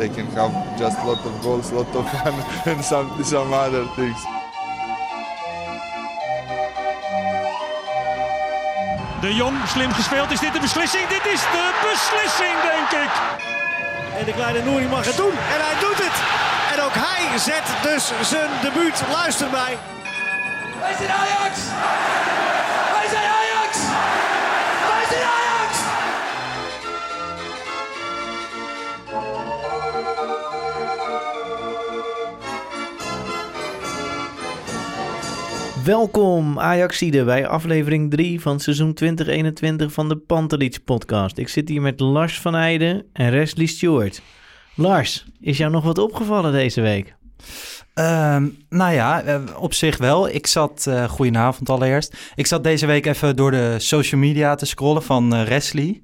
They can have just a lot of goals, a lot of fun and some other things. De Jong, slim gespeeld. Is dit de beslissing? Dit is de beslissing, denk ik. En de kleine Nouri mag het doen. En hij doet het. En ook hij zet dus zijn debuut. Luister mij. Wij zijn Ajax! Wij zijn Ajax! Wij zijn Ajax! Welkom Ajaxide bij aflevering 3 van seizoen 2021 van de Pantelic podcast. Ik zit hier met Lars van Eijden en Wesley Stewart. Lars, is jou nog wat opgevallen deze week? Op zich wel. Ik zat, goedenavond allereerst. Ik zat deze week even door de social media te scrollen van Wesley.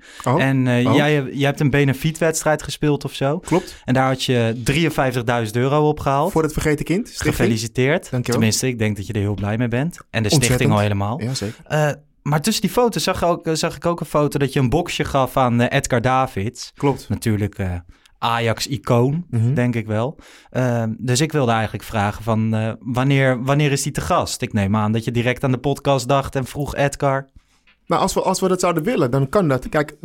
Jij hebt een benefietwedstrijd gespeeld of zo. Klopt. En daar had je €53.000 opgehaald. Voor het vergeten kind. Stichting. Gefeliciteerd. Dankjewel. Tenminste, ik denk dat je er heel blij mee bent. En de stichting al helemaal. Ja, zeker. Maar tussen die foto's zag ik ook een foto dat je een boxje gaf aan Edgar Davids. Klopt. Natuurlijk... Ajax-icoon, denk ik wel. Dus ik wilde eigenlijk vragen van... Wanneer is die te gast? Ik neem aan dat je direct aan de podcast dacht en vroeg Edgar. Nou, als we dat zouden willen, dan kan dat. Kijk,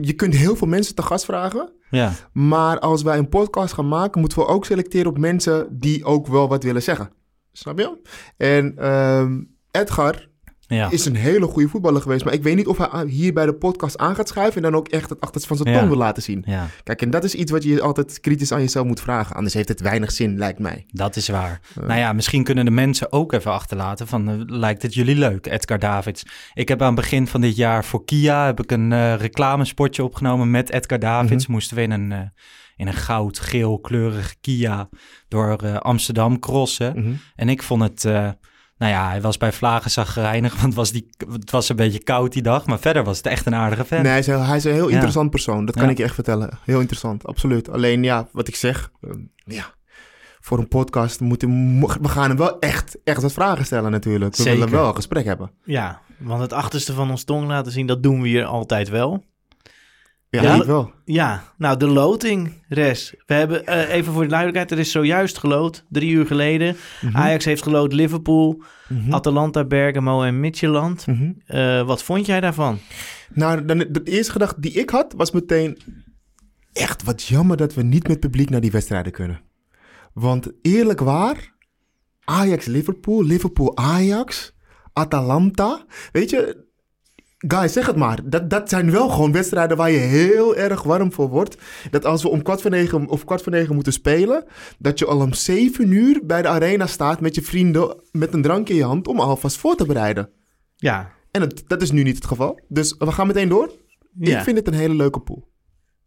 je kunt heel veel mensen te gast vragen. Ja. Maar als wij een podcast gaan maken, moeten we ook selecteren op mensen die ook wel wat willen zeggen. Snap je? En Edgar... Ja. Is een hele goede voetballer geweest. Maar ik weet niet of hij hier bij de podcast aan gaat schuiven... en dan ook echt het achterste van zijn tong wil laten zien. Ja. Kijk, en dat is iets wat je altijd kritisch aan jezelf moet vragen. Anders heeft het weinig zin, lijkt mij. Dat is waar. Misschien kunnen de mensen ook even achterlaten... van lijkt het jullie leuk, Edgar Davids? Ik heb aan het begin van dit jaar voor Kia... heb ik een reclamespotje opgenomen met Edgar Davids. Moesten we in een goud-geel kleurige Kia... door Amsterdam crossen. En ik vond het... hij was bij Vlagen zagrijnig, want het was een beetje koud die dag. Maar verder was het echt een aardige vent. Nee, hij is een heel interessant persoon. Dat kan ik je echt vertellen. Heel interessant, absoluut. Alleen wat ik zeg, voor een podcast we gaan hem wel echt wat vragen stellen natuurlijk. We willen wel een gesprek hebben. Ja, want het achterste van ons tong laten zien, dat doen we hier altijd wel. Ja, ik wel. Ja, nou de loting, Res. We hebben, even voor de duidelijkheid, er is zojuist geloot, 3 uur geleden. Ajax heeft geloot Liverpool, Atalanta, Bergamo en Midtjylland. Wat vond jij daarvan? Nou, de eerste gedachte die ik had was meteen... echt wat jammer dat we niet met publiek naar die wedstrijden kunnen. Want eerlijk waar, Ajax-Liverpool, Liverpool-Ajax, Atalanta, weet je... Guys, zeg het maar. Dat zijn wel gewoon wedstrijden waar je heel erg warm voor wordt. Dat als we om 8:45 of 8:45 moeten spelen... dat je al om 7:00 bij de arena staat met je vrienden... met een drank in je hand om alvast voor te bereiden. Ja. En dat is nu niet het geval. Dus we gaan meteen door. Ja. Ik vind het een hele leuke pool.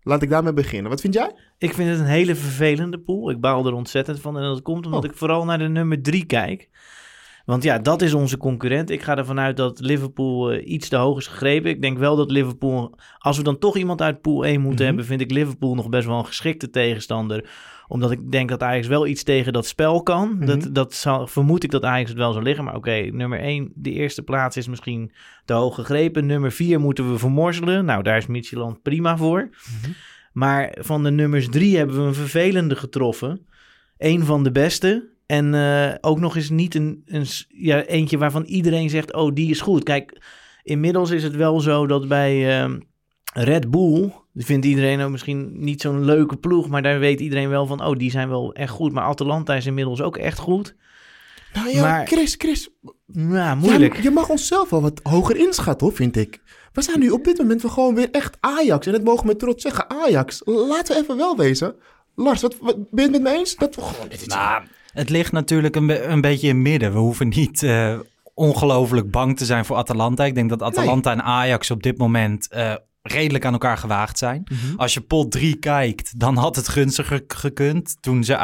Laat ik daarmee beginnen. Wat vind jij? Ik vind het een hele vervelende pool. Ik baal er ontzettend van. En dat komt omdat ik vooral naar de nummer 3 kijk... Want ja, dat is onze concurrent. Ik ga ervan uit dat Liverpool iets te hoog is gegrepen. Ik denk wel dat Liverpool... Als we dan toch iemand uit pool 1 moeten hebben... vind ik Liverpool nog best wel een geschikte tegenstander. Omdat ik denk dat Ajax wel iets tegen dat spel kan. Vermoed ik dat Ajax het wel zal liggen. Maar nummer 1, de eerste plaats is misschien te hoog gegrepen. Nummer 4 moeten we vermorzelen. Nou, daar is Midtjylland prima voor. Maar van de nummers 3 hebben we een vervelende getroffen. Eén van de beste... En ook nog eens niet eentje waarvan iedereen zegt... oh, die is goed. Kijk, inmiddels is het wel zo dat bij Red Bull... vindt iedereen ook misschien niet zo'n leuke ploeg... maar daar weet iedereen wel van... oh, die zijn wel echt goed. Maar Atalanta is inmiddels ook echt goed. Nou ja, maar, Chris... Ja, moeilijk. Ja, je mag onszelf wel wat hoger inschatten, hoor, vind ik. We zijn nu op dit moment gewoon weer echt Ajax. En dat mogen we met trots zeggen. Ajax, laten we even wel wezen. Lars, ben je het met me eens? Dat we gewoon... Nou... Het ligt natuurlijk een beetje in het midden. We hoeven niet ongelooflijk bang te zijn voor Atalanta. Ik denk dat Atalanta en Ajax op dit moment redelijk aan elkaar gewaagd zijn. Mm-hmm. Als je pot 3 kijkt, dan had het gunstiger gekund. Toen ze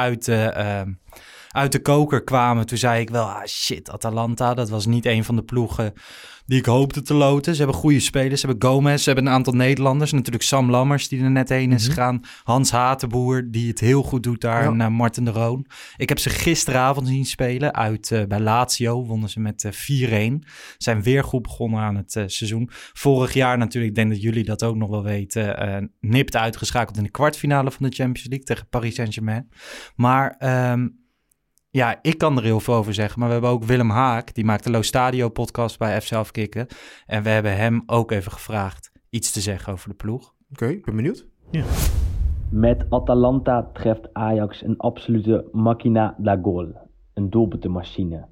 uit de koker kwamen, toen zei ik wel... Ah shit, Atalanta, dat was niet een van de ploegen die ik hoopte te loten. Ze hebben goede spelers, ze hebben Gomez, ze hebben een aantal Nederlanders. Natuurlijk Sam Lammers, die er net heen is gegaan. Hans Hatenboer, die het heel goed doet daar. Ja. En Martin de Roon. Ik heb ze gisteravond zien spelen uit bij Lazio. Wonnen ze met 4-1. Zijn weer goed begonnen aan het seizoen. Vorig jaar natuurlijk, ik denk dat jullie dat ook nog wel weten... nipt uitgeschakeld in de kwartfinale van de Champions League... tegen Paris Saint-Germain. Maar... ja, ik kan er heel veel over zeggen, maar we hebben ook Willem Haak... die maakt de Lo Stadio podcast bij FC Afkikken. En we hebben hem ook even gevraagd iets te zeggen over de ploeg. Oké, ik ben benieuwd. Ja. Met Atalanta treft Ajax een absolute machina da gol. Een doelpuntenmachine.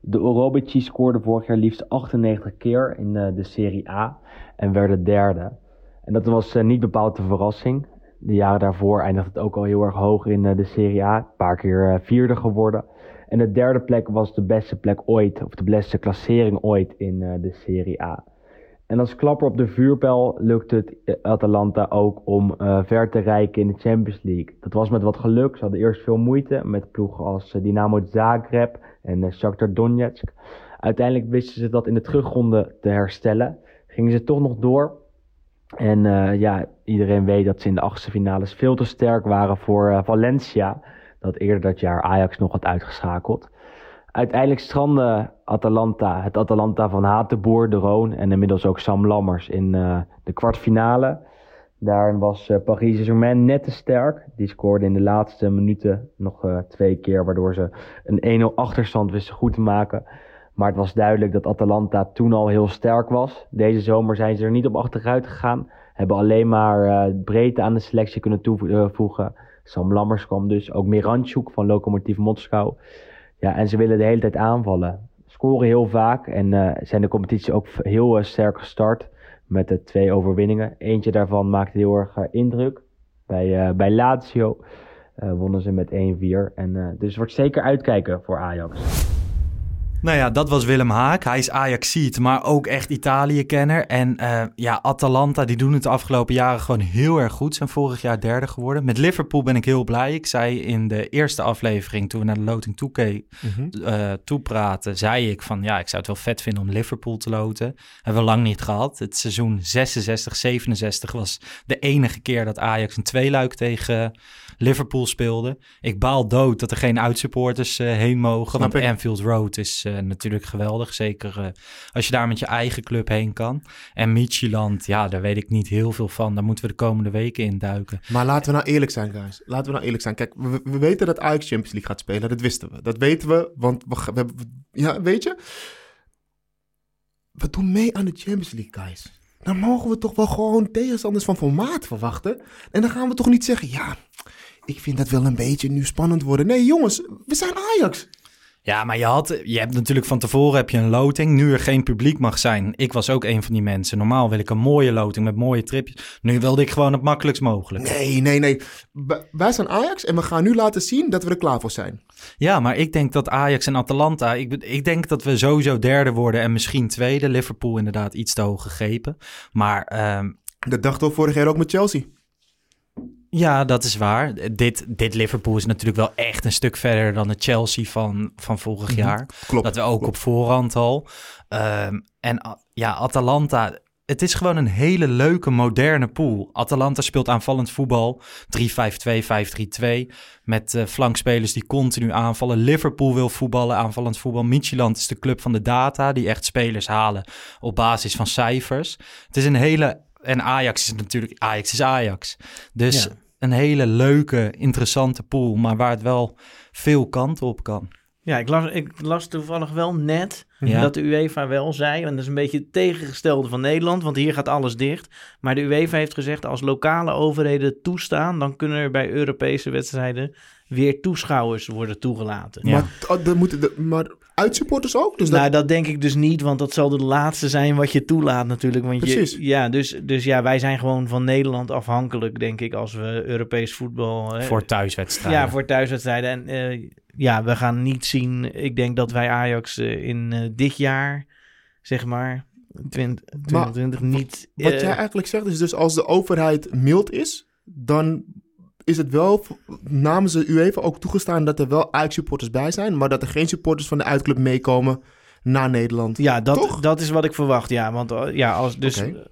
De Orobici scoorde vorig jaar liefst 98 keer in de Serie A en werd de derde. En dat was niet bepaald de verrassing... De jaren daarvoor eindigde het ook al heel erg hoog in de Serie A. Een paar keer vierde geworden. En de derde plek was de beste plek ooit. Of de beste klassering ooit in de Serie A. En als klapper op de vuurpijl lukte het Atalanta ook om ver te reiken in de Champions League. Dat was met wat geluk. Ze hadden eerst veel moeite met ploegen als Dinamo Zagreb en Shakhtar Donetsk. Uiteindelijk wisten ze dat in de terugronde te herstellen. Gingen ze toch nog door. En ja, iedereen weet dat ze in de achtste finales veel te sterk waren voor Valencia. Dat eerder dat jaar Ajax nog had uitgeschakeld. Uiteindelijk strandde Atalanta, het Atalanta van Hatenboer, de Roon en inmiddels ook Sam Lammers in de kwartfinale. Daarin was Paris Saint-Germain net te sterk. Die scoorde in de laatste minuten nog 2 keer, waardoor ze een 1-0 achterstand wisten goed te maken. Maar het was duidelijk dat Atalanta toen al heel sterk was. Deze zomer zijn ze er niet op achteruit gegaan. Hebben alleen maar breedte aan de selectie kunnen toevoegen. Sam Lammers kwam dus. Ook Miranchuk van Lokomotiv Moskou. Ja, en ze willen de hele tijd aanvallen. Scoren heel vaak. En zijn de competitie ook heel sterk gestart. Met 2 overwinningen. Eentje daarvan maakte heel erg indruk. Bij Lazio wonnen ze met 1-4. Dus het wordt zeker uitkijken voor Ajax. Nou ja, dat was Willem Haak. Hij is Ajaxiet, maar ook echt Italië-kenner. En ja, Atalanta, die doen het de afgelopen jaren gewoon heel erg goed. Zijn vorig jaar derde geworden. Met Liverpool ben ik heel blij. Ik zei in de eerste aflevering, toen we naar de loting toepraten... zei ik van, ja, ik zou het wel vet vinden om Liverpool te loten. Hebben we lang niet gehad. Het seizoen 66-67 was de enige keer dat Ajax een tweeluik tegen Liverpool speelde. Ik baal dood dat er geen uitsupporters heen mogen. Want Anfield Road is... natuurlijk geweldig, zeker als je daar met je eigen club heen kan. En Midtjylland, ja, daar weet ik niet heel veel van. Daar moeten we de komende weken in duiken. Maar laten we nou eerlijk zijn, guys. Laten we nou eerlijk zijn. Kijk, we weten dat Ajax Champions League gaat spelen. Dat wisten we. Dat weten we, want we hebben... Ja, weet je? We doen mee aan de Champions League, guys. Dan mogen we toch wel gewoon tegenstanders van formaat verwachten. En dan gaan we toch niet zeggen, ja, ik vind dat wel een beetje nu spannend worden. Nee, jongens, we zijn Ajax. Ja, maar je hebt natuurlijk van tevoren heb je een loting. Nu er geen publiek mag zijn. Ik was ook een van die mensen. Normaal wil ik een mooie loting met mooie tripjes. Nu wilde ik gewoon het makkelijkst mogelijk. Nee. Wij zijn Ajax en we gaan nu laten zien dat we er klaar voor zijn. Ja, maar ik denk dat Ajax en Atalanta... Ik denk dat we sowieso derde worden en misschien tweede. Liverpool inderdaad iets te hoog gegrepen. Maar... Dat dachten we vorig jaar ook met Chelsea. Ja, dat is waar. Dit Liverpool is natuurlijk wel echt een stuk verder dan het Chelsea van vorig jaar. Klopt, dat we ook op voorhand al. En Atalanta... Het is gewoon een hele leuke, moderne pool. Atalanta speelt aanvallend voetbal. 3-5-2, 5-3-2. Met flankspelers die continu aanvallen. Liverpool wil voetballen, aanvallend voetbal. Midtjylland is de club van de data. Die echt spelers halen op basis van cijfers. Het is een hele... En Ajax is natuurlijk... Ajax is Ajax. Dus een hele leuke, interessante pool... maar waar het wel veel kanten op kan. Ja, ik las toevallig wel net... Ja. Dat de UEFA wel zei... en dat is een beetje het tegengestelde van Nederland... want hier gaat alles dicht. Maar de UEFA heeft gezegd... als lokale overheden toestaan... dan kunnen er bij Europese wedstrijden... weer toeschouwers worden toegelaten. Ja. Maar uitsupporters ook? Dus nou, dat denk ik dus niet, want dat zal de laatste zijn wat je toelaat natuurlijk. Want precies. Dus wij zijn gewoon van Nederland afhankelijk, denk ik, als we Europees voetbal... Voor thuiswedstrijden. Ja, voor thuiswedstrijden. En we gaan niet zien... Ik denk dat wij Ajax in dit jaar, zeg maar... 2022 niet... Wat jij eigenlijk zegt is dus als de overheid mild is, dan is het wel namens de UEFA ook toegestaan dat er wel uitsupporters bij zijn, maar dat er geen supporters van de uitclub meekomen naar Nederland. Ja, dat is wat ik verwacht. Ja, want ja,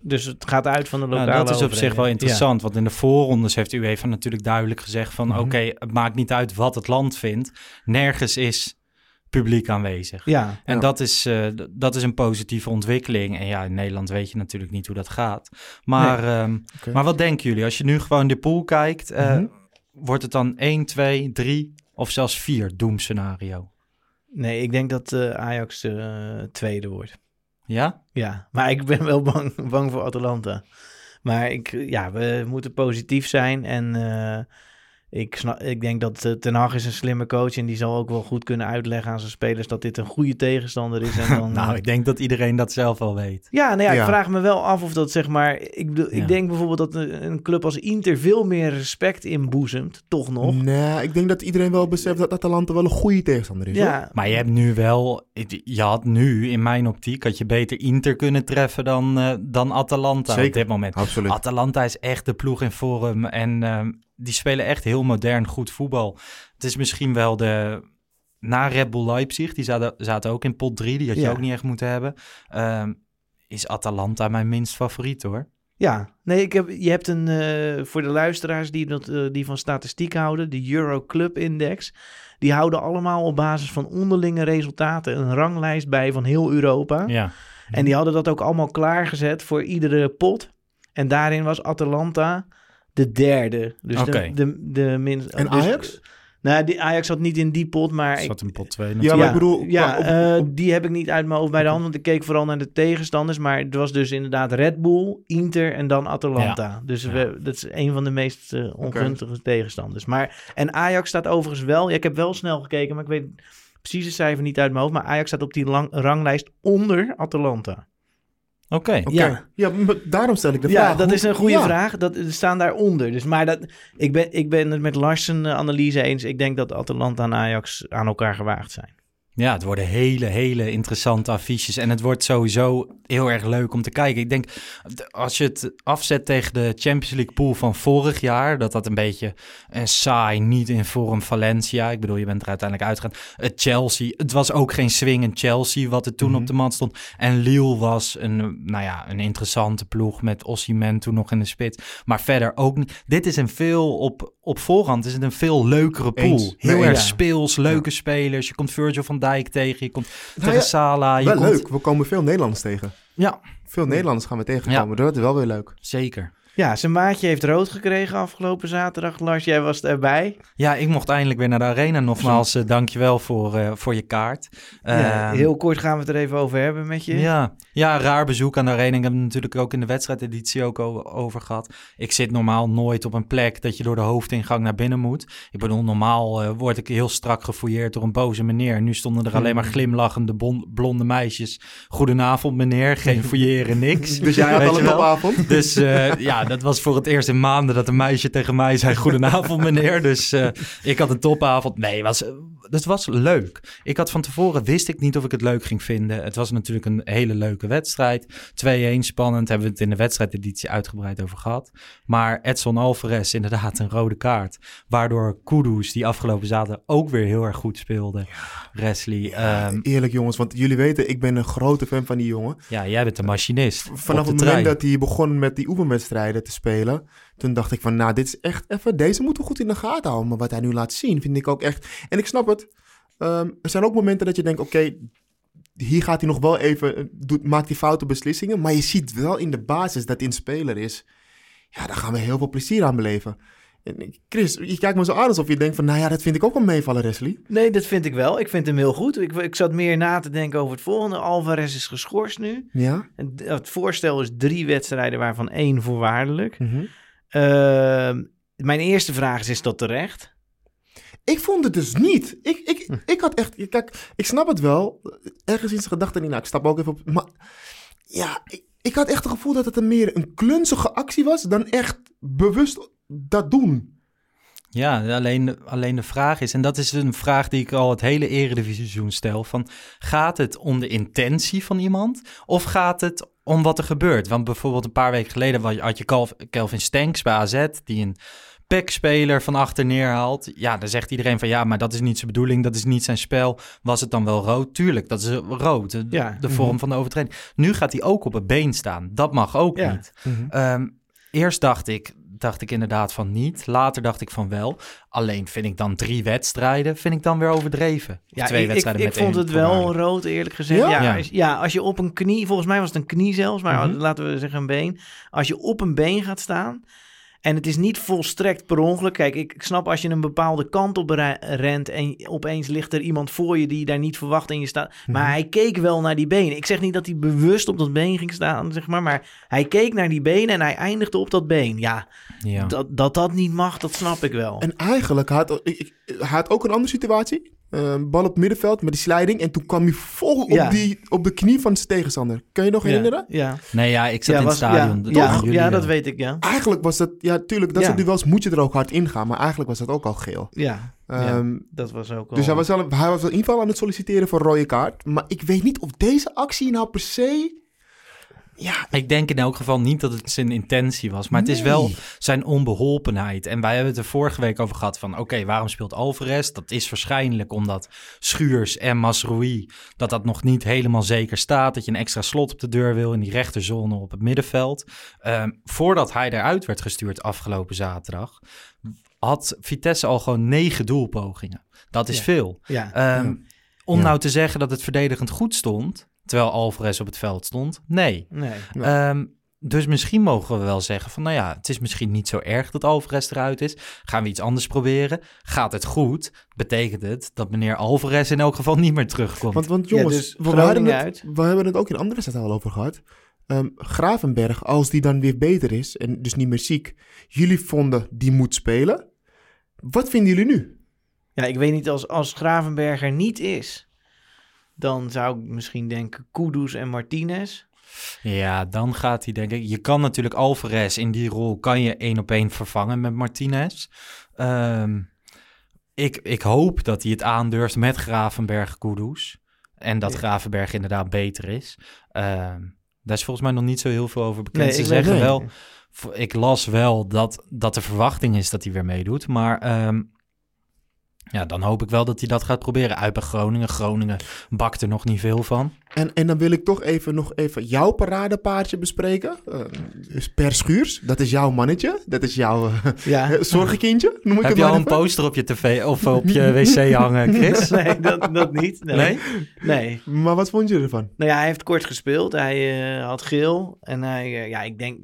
dus het gaat uit van de lokale overheid. Dat is op zich wel interessant, want in de voorrondes heeft de UEFA natuurlijk duidelijk gezegd van oké, het maakt niet uit wat het land vindt. Nergens is publiek aanwezig. Ja, en dat is een positieve ontwikkeling. En ja, in Nederland weet je natuurlijk niet hoe dat gaat. Maar, maar wat denken jullie? Als je nu gewoon de pool kijkt, wordt het dan 1, 2, 3 of zelfs 4 doemscenario? Nee, ik denk dat Ajax tweede wordt. Ja? Ja, maar ik ben wel bang voor Atalanta. Maar we moeten positief zijn en... Ik denk dat Ten Hag is een slimme coach en die zal ook wel goed kunnen uitleggen aan zijn spelers dat dit een goede tegenstander is. En dan, ik denk dat iedereen dat zelf al weet. Ja, ik vraag me wel af of dat, zeg maar... Ik denk bijvoorbeeld dat een club als Inter veel meer respect inboezemt, toch nog. Nee, ik denk dat iedereen wel beseft dat Atalanta wel een goede tegenstander is. Ja. Maar je hebt nu wel... Je had nu, in mijn optiek, had je beter Inter kunnen treffen dan Atalanta. Zeker. Op dit moment. Absoluut. Atalanta is echt de ploeg in vorm en... Die spelen echt heel modern goed voetbal. Het is misschien wel na Red Bull Leipzig, die zaten ook in pot 3, die had je ook niet echt moeten hebben. Is Atalanta mijn minst favoriet, hoor. Ja, nee, je hebt een... voor de luisteraars die van statistiek houden, de Euro Club Index. Die houden allemaal op basis van onderlinge resultaten een ranglijst bij van heel Europa. Ja. En die hadden dat ook allemaal klaargezet voor iedere pot. En daarin was Atalanta... de derde. Dus de minst. En Ajax? Dus, die Ajax zat niet in die pot, maar... zat in pot 2. Natuurlijk. Ja, maar ik bedoel... die heb ik niet uit mijn hoofd bij de hand, want ik keek vooral naar de tegenstanders. Maar het was dus inderdaad Red Bull, Inter en dan Atalanta. Ja. Dus dat is een van de meest ongunstige tegenstanders. Maar, en Ajax staat overigens wel... Ja, ik heb wel snel gekeken, maar ik weet precies het cijfer niet uit mijn hoofd. Maar Ajax staat op die ranglijst onder Atalanta. Oké. Ja, daarom stel ik de vraag. Ja, dat is een goede vraag. We staan daaronder. Dus, maar ik ben het met Larsen analyse eens. Ik denk dat Atalanta en Ajax aan elkaar gewaagd zijn. Ja, het worden hele, hele interessante affiches. En het wordt sowieso heel erg leuk om te kijken. Ik denk, als je het afzet tegen de Champions League pool van vorig jaar... dat een beetje een saai, niet in vorm Valencia... Ik bedoel, je bent er uiteindelijk uitgegaan. Chelsea, het was ook geen swingend Chelsea wat er toen op de mat stond. En Lille was een interessante ploeg met Osimhen toen nog in de spits. Maar verder ook niet. Dit is een veel, op voorhand is het een veel leukere pool. Heel erg speels, leuke spelers. Je komt Virgil van Dijk tegen, je komt tegen Salah. Leuk, we komen veel Nederlanders tegen. Ja. Veel Nederlanders gaan we tegenkomen, dat is wel weer leuk. Zeker. Ja, zijn maatje heeft rood gekregen afgelopen zaterdag. Lars, jij was erbij. Ja, ik mocht eindelijk weer naar de arena. Nogmaals, dankjewel voor je kaart. Heel kort gaan we het er even over hebben met je. Ja, raar bezoek aan de arena. Ik heb het natuurlijk ook in de wedstrijdeditie ook over gehad. Ik zit normaal nooit op een plek dat je door de hoofdingang naar binnen moet. Ik bedoel, normaal word ik heel strak gefouilleerd door een boze meneer. Nu stonden er alleen maar glimlachende blonde meisjes. Goedenavond meneer, geen fouilleren, niks. Dus jij had al een topavond? Dus dat was voor het eerst in maanden dat een meisje tegen mij zei... Goedenavond, meneer. Dus ik had een topavond. Nee, dat was leuk. Ik had van tevoren, wist ik niet of ik het leuk ging vinden. Het was natuurlijk een hele leuke wedstrijd. 2-1, spannend. Hebben we het in de wedstrijdeditie uitgebreid over gehad. Maar Edson Alvarez, inderdaad een rode kaart. Waardoor Kudus, die afgelopen zaterdag ook weer heel erg goed speelde. Wesley. Ja, eerlijk jongens, want jullie weten, ik ben een grote fan van die jongen. Ja, jij bent de machinist. Vanaf het moment dat hij begon met die oefenwedstrijd te spelen, toen dacht ik van, dit is echt even, deze moeten we goed in de gaten houden. Maar wat hij nu laat zien, vind ik ook echt, en ik snap het, er zijn ook momenten dat je denkt, hier gaat hij nog wel even, maakt hij foute beslissingen, maar je ziet wel in de basis dat hij een speler is. Ja, daar gaan we heel veel plezier aan beleven. Chris, je kijkt me zo aan alsof je denkt van... dat vind ik ook een meevaller, Wesley. Nee, dat vind ik wel. Ik vind hem heel goed. Ik zat meer na te denken over het volgende. Alvarez is geschorst nu. Ja. Het voorstel is 3 wedstrijden, waarvan 1 voorwaardelijk. Mm-hmm. Mijn eerste vraag is dat terecht? Ik vond het dus niet. Ik had echt... Kijk, ik snap het wel. Ergens in zijn gedachten niet. Ik stap ook even op... Maar ja, ik had echt het gevoel dat het meer een klunzige actie was... dan echt bewust... dat doen. Ja, alleen de vraag is, en dat is een vraag die ik al het hele Eredivisie-seizoen stel, van gaat het om de intentie van iemand of gaat het om wat er gebeurt? Want bijvoorbeeld een paar weken geleden had je Kelvin Stenks bij AZ, die een backspeler van achter neerhaalt. Ja, dan zegt iedereen van ja, maar dat is niet zijn bedoeling, dat is niet zijn spel. Was het dan wel rood? Tuurlijk, dat is rood, de vorm van de overtreding. Nu gaat hij ook op het been staan, dat mag ook niet. Eerst dacht ik inderdaad van niet. Later dacht ik van wel. Alleen vind ik dan 3 wedstrijden, vind ik dan weer overdreven. Ja, 2 wedstrijden met 1. Ik vond het wel rood, eerlijk gezegd. Ja? Ja, als je op een knie, volgens mij was het een knie zelfs, maar laten we zeggen een been. Als je op een been gaat staan en het is niet volstrekt per ongeluk. Kijk, ik snap als je een bepaalde kant op rent en opeens ligt er iemand voor je die je daar niet verwacht en je staat. Maar hij keek wel naar die benen. Ik zeg niet dat hij bewust op dat been ging staan, zeg maar hij keek naar die benen en hij eindigde op dat been. Ja. Dat niet mag, dat snap ik wel. En eigenlijk hij had ook een andere situatie. Bal op het middenveld met die sliding. En toen kwam hij vol op de knie van zijn tegenstander. Kan je nog herinneren? Ja. Nee, ik zat in het stadion. Dat weet ik, ja. Eigenlijk was dat... Ja, tuurlijk, dat soort duels moet je er ook hard in gaan. Maar eigenlijk was dat ook al geel. Ja, dat was ook al... Dus hij was in ieder geval aan het solliciteren voor een rode kaart. Maar ik weet niet of deze actie nou per se... Ja, ik denk in elk geval niet dat het zijn intentie was. Maar het is wel zijn onbeholpenheid. En wij hebben het er vorige week over gehad van... Oké, waarom speelt Alvarez? Dat is waarschijnlijk omdat Schuurs en Mazraoui... dat nog niet helemaal zeker staat. Dat je een extra slot op de deur wil in die rechterzone op het middenveld. Voordat hij eruit werd gestuurd afgelopen zaterdag... had Vitesse al gewoon 9 doelpogingen. Dat is veel. Nou te zeggen dat het verdedigend goed stond... terwijl Alvarez op het veld stond. Nee. Dus misschien mogen we wel zeggen van... nou ja, het is misschien niet zo erg dat Alvarez eruit is. Gaan we iets anders proberen? Gaat het goed? Betekent het dat meneer Alvarez in elk geval niet meer terugkomt? Want jongens, dus we hebben het ook in andere zetten al over gehad. Gravenberg, als die dan weer beter is en dus niet meer ziek... jullie vonden die moet spelen. Wat vinden jullie nu? Ja, ik weet niet, als Gravenberg er niet is... dan zou ik misschien denken Kudus en Martinez. Ja, dan gaat hij denk ik... Je kan natuurlijk Alvarez in die rol... kan je 1-op-1 vervangen met Martinez. Ik hoop dat hij het aandurft met Gravenberg, Kudus. En dat Gravenberg inderdaad beter is. Daar is volgens mij nog niet zo heel veel over bekend. Ze zeggen wel... Ik las wel dat de verwachting is dat hij weer meedoet. Maar... Ja, dan hoop ik wel dat hij dat gaat proberen. Uit bij Groningen. Groningen bakt er nog niet veel van. En dan wil ik toch nog even jouw paradepaardje bespreken. Per Schuurs, dat is jouw mannetje. Dat is jouw zorgenkindje. Heb je al een poster op je tv of op je wc hangen, Chris? Nee, dat niet. Nee. Maar wat vond je ervan? Nou ja, hij heeft kort gespeeld. Hij had geel. En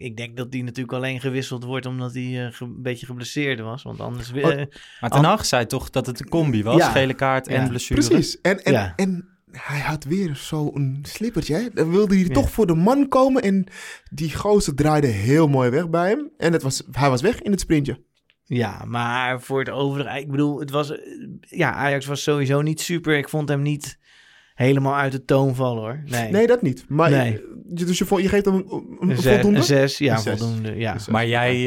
ik denk dat hij natuurlijk alleen gewisseld wordt... omdat hij een beetje geblesseerd was. Want anders... maar Ten Hag zei toch dat het een combi was? Ja. Gele kaart en blessure. Precies. En hij had weer zo'n slippertje. Hè? Dan wilde hij toch voor de man komen. En die gozer draaide heel mooi weg bij hem. En hij was weg in het sprintje. Ja, maar voor het overige... Ik bedoel, het was... Ja, Ajax was sowieso niet super. Ik vond hem niet helemaal uit de toon vallen, hoor. Nee, dat niet. Maar dus je geeft hem een voldoende? Een 6, ja, voldoende. Ja. Maar jij,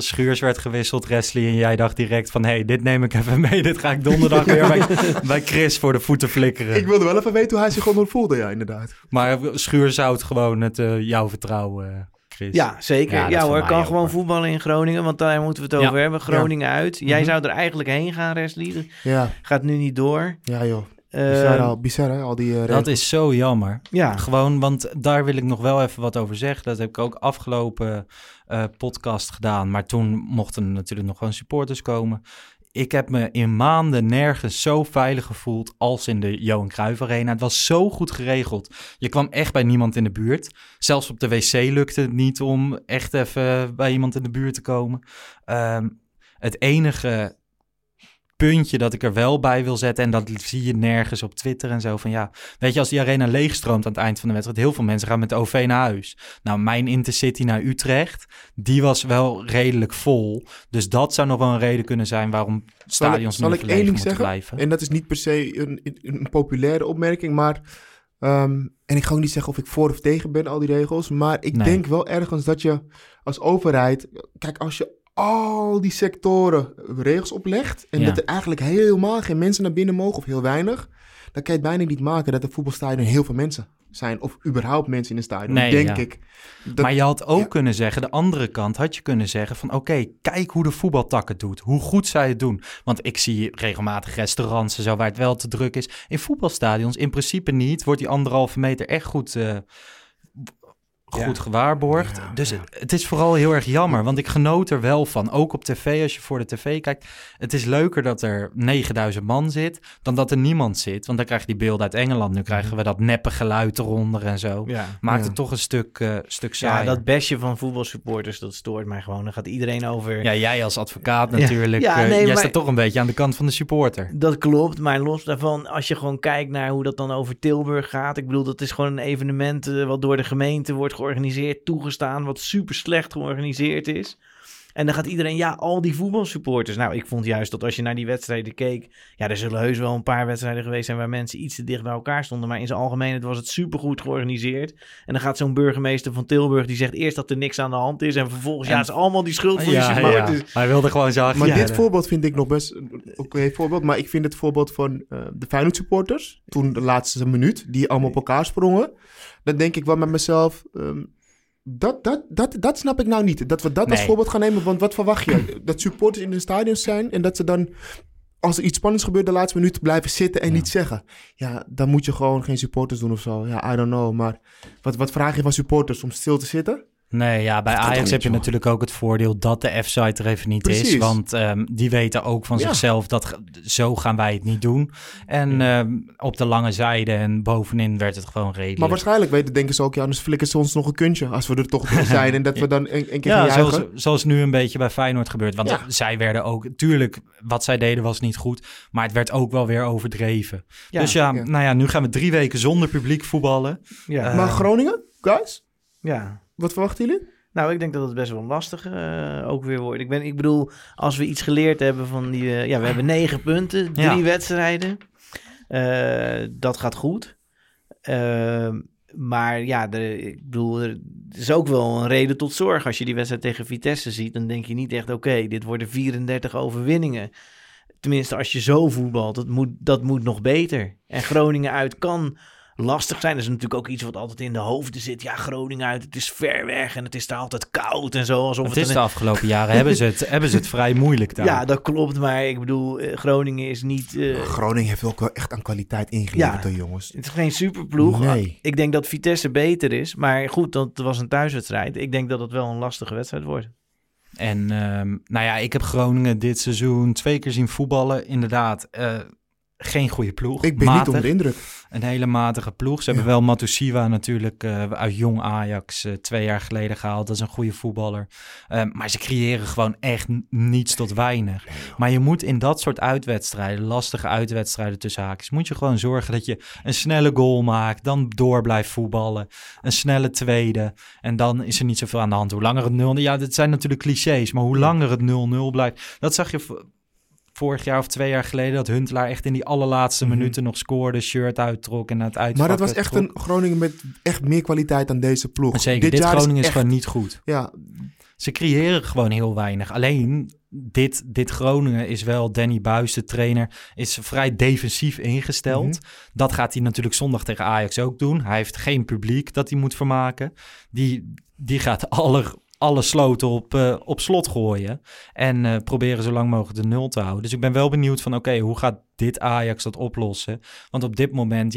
Schuurs werd gewisseld, Wesley, en jij dacht direct van... hey, dit neem ik even mee, dit ga ik donderdag weer bij Chris voor de voeten flikkeren. Ik wilde wel even weten hoe hij zich onder voelde, ja, inderdaad. Maar Schuurs houdt gewoon het jouw vertrouwen... Chris. Ja, zeker. Ja hoor, kan gewoon voetballen in Groningen, want daar moeten we het over hebben. Groningen uit. Jij zou er eigenlijk heen gaan, Wesley. Ja. Gaat nu niet door. Ja, joh. Bizar hè, al die dat is zo jammer. Ja. Gewoon, want daar wil ik nog wel even wat over zeggen. Dat heb ik ook afgelopen podcast gedaan. Maar toen mochten natuurlijk nog gewoon supporters komen. Ik heb me in maanden nergens zo veilig gevoeld als in de Johan Cruijff Arena. Het was zo goed geregeld. Je kwam echt bij niemand in de buurt. Zelfs op de wc lukte het niet om echt even bij iemand in de buurt te komen. Het enige... puntje dat ik er wel bij wil zetten... en dat zie je nergens op Twitter en zo... van ja, weet je, als die arena leegstroomt aan het eind van de wedstrijd... heel veel mensen gaan met de OV naar huis. Nou, mijn Intercity naar Utrecht... die was wel redelijk vol. Dus dat zou nog wel een reden kunnen zijn... waarom stadions niet verlegen moeten blijven. En dat is niet per se een populaire opmerking, maar... en ik ga ook niet zeggen of ik voor of tegen ben, al die regels... maar ik denk wel ergens dat je als overheid... kijk, als je al die sectoren regels oplegt en dat er eigenlijk helemaal geen mensen naar binnen mogen of heel weinig, dan kan je het bijna niet maken dat er voetbalstadion heel veel mensen zijn of überhaupt mensen in een stadion, denk ik. Maar je had ook kunnen zeggen, de andere kant had je kunnen zeggen van oké, kijk hoe de voetbaltak het doet, hoe goed zij het doen. Want ik zie regelmatig restaurants en zo waar het wel te druk is. In voetbalstadions in principe niet, wordt die 1,5 meter echt goed... Goed gewaarborgd. Ja, dus het is vooral heel erg jammer, want ik genoot er wel van. Ook op tv, als je voor de tv kijkt. Het is leuker dat er 9000 man zit, dan dat er niemand zit. Want dan krijg je die beelden uit Engeland. Nu krijgen we dat neppe geluid eronder en zo. Ja, Maakt het toch een stuk saaier. Ja, dat bestje van voetbalsupporters, dat stoort mij gewoon. Dan gaat iedereen over... Ja, jij als advocaat natuurlijk. Ja, jij staat toch een beetje aan de kant van de supporter. Dat klopt, maar los daarvan, als je gewoon kijkt naar hoe dat dan over Tilburg gaat. Ik bedoel, dat is gewoon een evenement wat door de gemeente wordt georganiseerd, toegestaan, wat super slecht georganiseerd is. En dan gaat iedereen, al die voetbalsupporters. Nou, ik vond juist dat als je naar die wedstrijden keek, er zullen heus wel een paar wedstrijden geweest zijn waar mensen iets te dicht bij elkaar stonden, maar in zijn algemeenheid was het supergoed georganiseerd. En dan gaat zo'n burgemeester van Tilburg, die zegt eerst dat er niks aan de hand is en vervolgens, het is allemaal die schuld van die supporters. Ja. Hij wilde gewoon zagen. Maar dit voorbeeld vind ik nog best een oké voorbeeld, maar ik vind het voorbeeld van de Feyenoord supporters, toen de laatste minuut, die allemaal op elkaar sprongen. Dan denk ik wel met mezelf, dat snap ik nou niet. Dat we dat als voorbeeld gaan nemen, want wat verwacht je? Dat supporters in de stadions zijn en dat ze dan, als er iets spannends gebeurt, de laatste minuut blijven zitten en niets zeggen. Ja, dan moet je gewoon geen supporters doen of zo. Ja, I don't know, maar wat vraag je van supporters om stil te zitten? Nee, bij Ajax heb je natuurlijk ook het voordeel dat de F-site er even niet is. Want die weten ook van zichzelf dat zo gaan wij het niet doen. En op de lange zijde en bovenin werd het gewoon redelijk. Maar waarschijnlijk denken ze ook, anders flikken ze ons nog een kuntje als we er toch door zijn. En dat we dan een keer gaan juichen. Zoals nu een beetje bij Feyenoord gebeurt. Want zij werden ook, tuurlijk, wat zij deden was niet goed. Maar het werd ook wel weer overdreven. Ja. Dus nu gaan we 3 weken zonder publiek voetballen. Ja. Maar Groningen, guys? Ja. Wat verwachten jullie? Nou, ik denk dat het best wel lastig ook weer wordt. Ik bedoel, als we iets geleerd hebben van die... we hebben 9 punten, 3 wedstrijden. Dat gaat goed. Maar er is ook wel een reden tot zorg. Als je die wedstrijd tegen Vitesse ziet, dan denk je niet echt... Oké, dit worden 34 overwinningen. Tenminste, als je zo voetbalt, dat moet nog beter. En Groningen uit kan... lastig zijn. Dat is natuurlijk ook iets wat altijd in de hoofden zit. Ja, Groningen uit, het is ver weg en het is daar altijd koud en zo. Alsof het is de afgelopen jaren hebben ze het vrij moeilijk daar. Ja, dat klopt, maar ik bedoel, Groningen is niet... Groningen heeft ook wel echt aan kwaliteit ingeleverd, jongens. Het is geen superploeg. Nee. Ik denk dat Vitesse beter is, maar goed, dat was een thuiswedstrijd. Ik denk dat het wel een lastige wedstrijd wordt. En ik heb Groningen dit seizoen 2 keer zien voetballen, inderdaad... geen goede ploeg. Ik ben niet onder de indruk. Een hele matige ploeg. Ze hebben wel Matusiwa natuurlijk uit jong Ajax 2 jaar geleden gehaald. Dat is een goede voetballer. Maar ze creëren gewoon echt niets tot weinig. Maar je moet in dat soort uitwedstrijden, lastige uitwedstrijden tussen haakjes, moet je gewoon zorgen dat je een snelle goal maakt, dan door blijft voetballen, een snelle tweede en dan is er niet zoveel aan de hand. Hoe langer het 0-0... Ja, dat zijn natuurlijk clichés, maar hoe langer het 0-0 blijft, dat zag je... vorig jaar of 2 jaar geleden dat Huntelaar echt in die allerlaatste minuten nog scoorde, shirt uittrok en het uitvak. Maar dat was echt een Groningen met echt meer kwaliteit dan deze ploeg. Zeker, dit Groningen is echt... gewoon niet goed. Ja. Ze creëren gewoon heel weinig. Alleen, dit Groningen is wel, Danny Buijs, de trainer, is vrij defensief ingesteld. Dat gaat hij natuurlijk zondag tegen Ajax ook doen. Hij heeft geen publiek dat hij moet vermaken. Die gaat alle sloten op slot gooien en proberen zo lang mogelijk de 0 te houden. Dus ik ben wel benieuwd van oké, hoe gaat dit Ajax dat oplossen? Want op dit moment,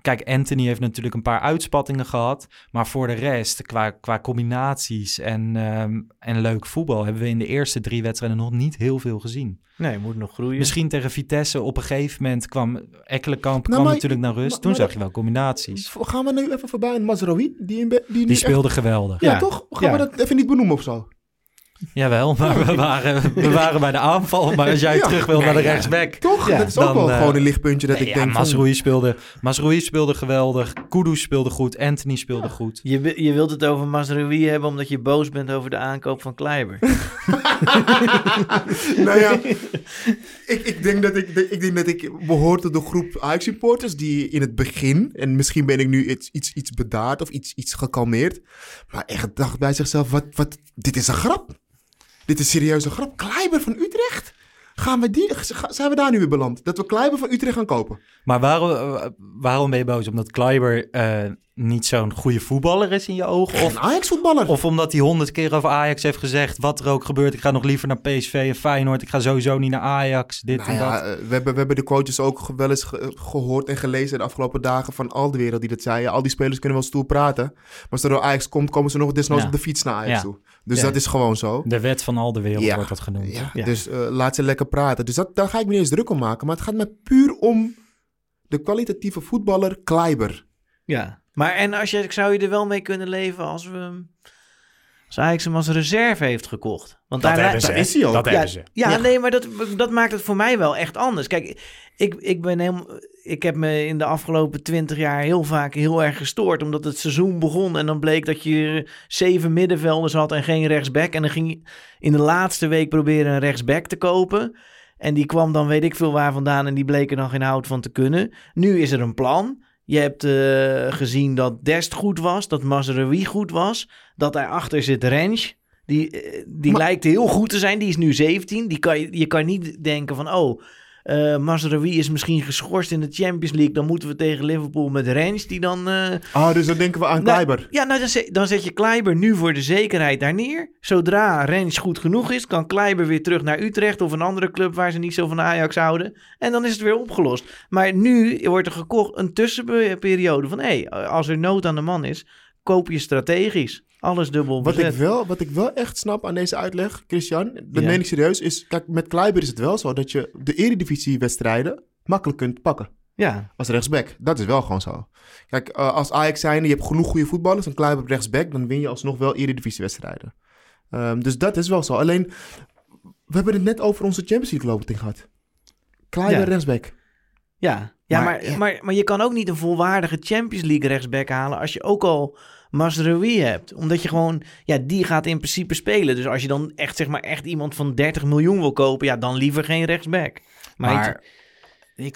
kijk, Anthony heeft natuurlijk een paar uitspattingen gehad, maar voor de rest, qua combinaties en leuk voetbal, hebben we in de eerste 3 wedstrijden nog niet heel veel gezien. Nee, moet nog groeien. Misschien tegen Vitesse op een gegeven moment kwam Ekkelenkamp natuurlijk naar rust. Toen zag je wel combinaties. Gaan we nu even voorbij aan Mazraoui? Die speelde echt geweldig. Ja, toch? Gaan we dat even niet benoemen of zo? Jawel, maar we waren bij de aanval. Maar als jij terug wil naar de rechtsback... Toch? Ja. Dat is ook wel gewoon een lichtpuntje dat ik denk... Mazraoui speelde geweldig. Kudus speelde goed. Anthony speelde goed. Je wilt het over Mazraoui hebben omdat je boos bent over de aankoop van Klaiber. Ik denk dat ik behoor tot de groep Ajax-supporters die in het begin... en misschien ben ik nu iets bedaard of iets gekalmeerd... maar echt dacht bij zichzelf, dit is een grap. Dit is serieus een grap. Klaiber van Utrecht? Zijn we daar nu weer beland? Dat we Klaiber van Utrecht gaan kopen. Maar waarom ben je boos? Omdat Klaiber niet zo'n goede voetballer is in je ogen? Of een Ajax-voetballer? Of omdat hij 100 keer over Ajax heeft gezegd... wat er ook gebeurt, ik ga nog liever naar PSV en Feyenoord... ik ga sowieso niet naar Ajax, dit en dat. We hebben de quotes ook wel eens gehoord en gelezen... de afgelopen dagen van al de wereld die dat zeiden. Al die spelers kunnen wel stoer praten. Maar zodra Ajax komt, komen ze nog desnoods op de fiets naar Ajax toe. Dus dat is gewoon zo. De wet van al de wereld wordt dat genoemd. Ja. Dus laat ze lekker praten. Dus daar ga ik me niet eens druk om maken. Maar het gaat mij puur om de kwalitatieve voetballer Klaiber. Ja, maar zou je er wel mee kunnen leven als als Ajax hem als reserve heeft gekocht? Want dat is hij ook. Dat hebben ze. Ja, nee, maar dat maakt het voor mij wel echt anders. Kijk, ik heb me in de afgelopen 20 jaar heel vaak heel erg gestoord. Omdat het seizoen begon en dan bleek dat je 7 middenvelders had en geen rechtsback. En dan ging je in de laatste week proberen een rechtsback te kopen. En die kwam dan weet ik veel waar vandaan en die bleek er dan geen hout van te kunnen. Nu is er een plan. Je hebt gezien dat Dest goed was, dat Mazraoui goed was, dat daarachter zit Rensch. Die lijkt heel goed te zijn, die is nu 17. Je kan niet denken van, Mazraoui is misschien geschorst in de Champions League, dan moeten we tegen Liverpool met Rensch, die dan... dus dan denken we aan Klaiber. Ja, dan zet je Klaiber nu voor de zekerheid daar neer. Zodra Rensch goed genoeg is, kan Klaiber weer terug naar Utrecht of een andere club waar ze niet zo van Ajax houden. En dan is het weer opgelost. Maar nu wordt er gekocht een tussenperiode van, als er nood aan de man is, koop je strategisch. Alles dubbel bezet. Wat ik wel echt snap aan deze uitleg, Christian, dat meen ik serieus, is... Kijk, met Klaiber is het wel zo dat je de eredivisiewedstrijden makkelijk kunt pakken. Ja. Als rechtsback. Dat is wel gewoon zo. Kijk, als Ajax zijnde, je hebt genoeg goede voetballers en Klaiber rechtsback, dan win je alsnog wel eredivisiewedstrijden. Dus dat is wel zo. Alleen, we hebben het net over onze Champions League loting gehad. Klaiber rechtsback. Ja. Maar je kan ook niet een volwaardige Champions League rechtsback halen als je ook al Mazraoui hebt. Omdat je gewoon... Ja, die gaat in principe spelen. Dus als je dan echt, echt iemand van 30 miljoen wil kopen... Ja, dan liever geen rechtsback. Maar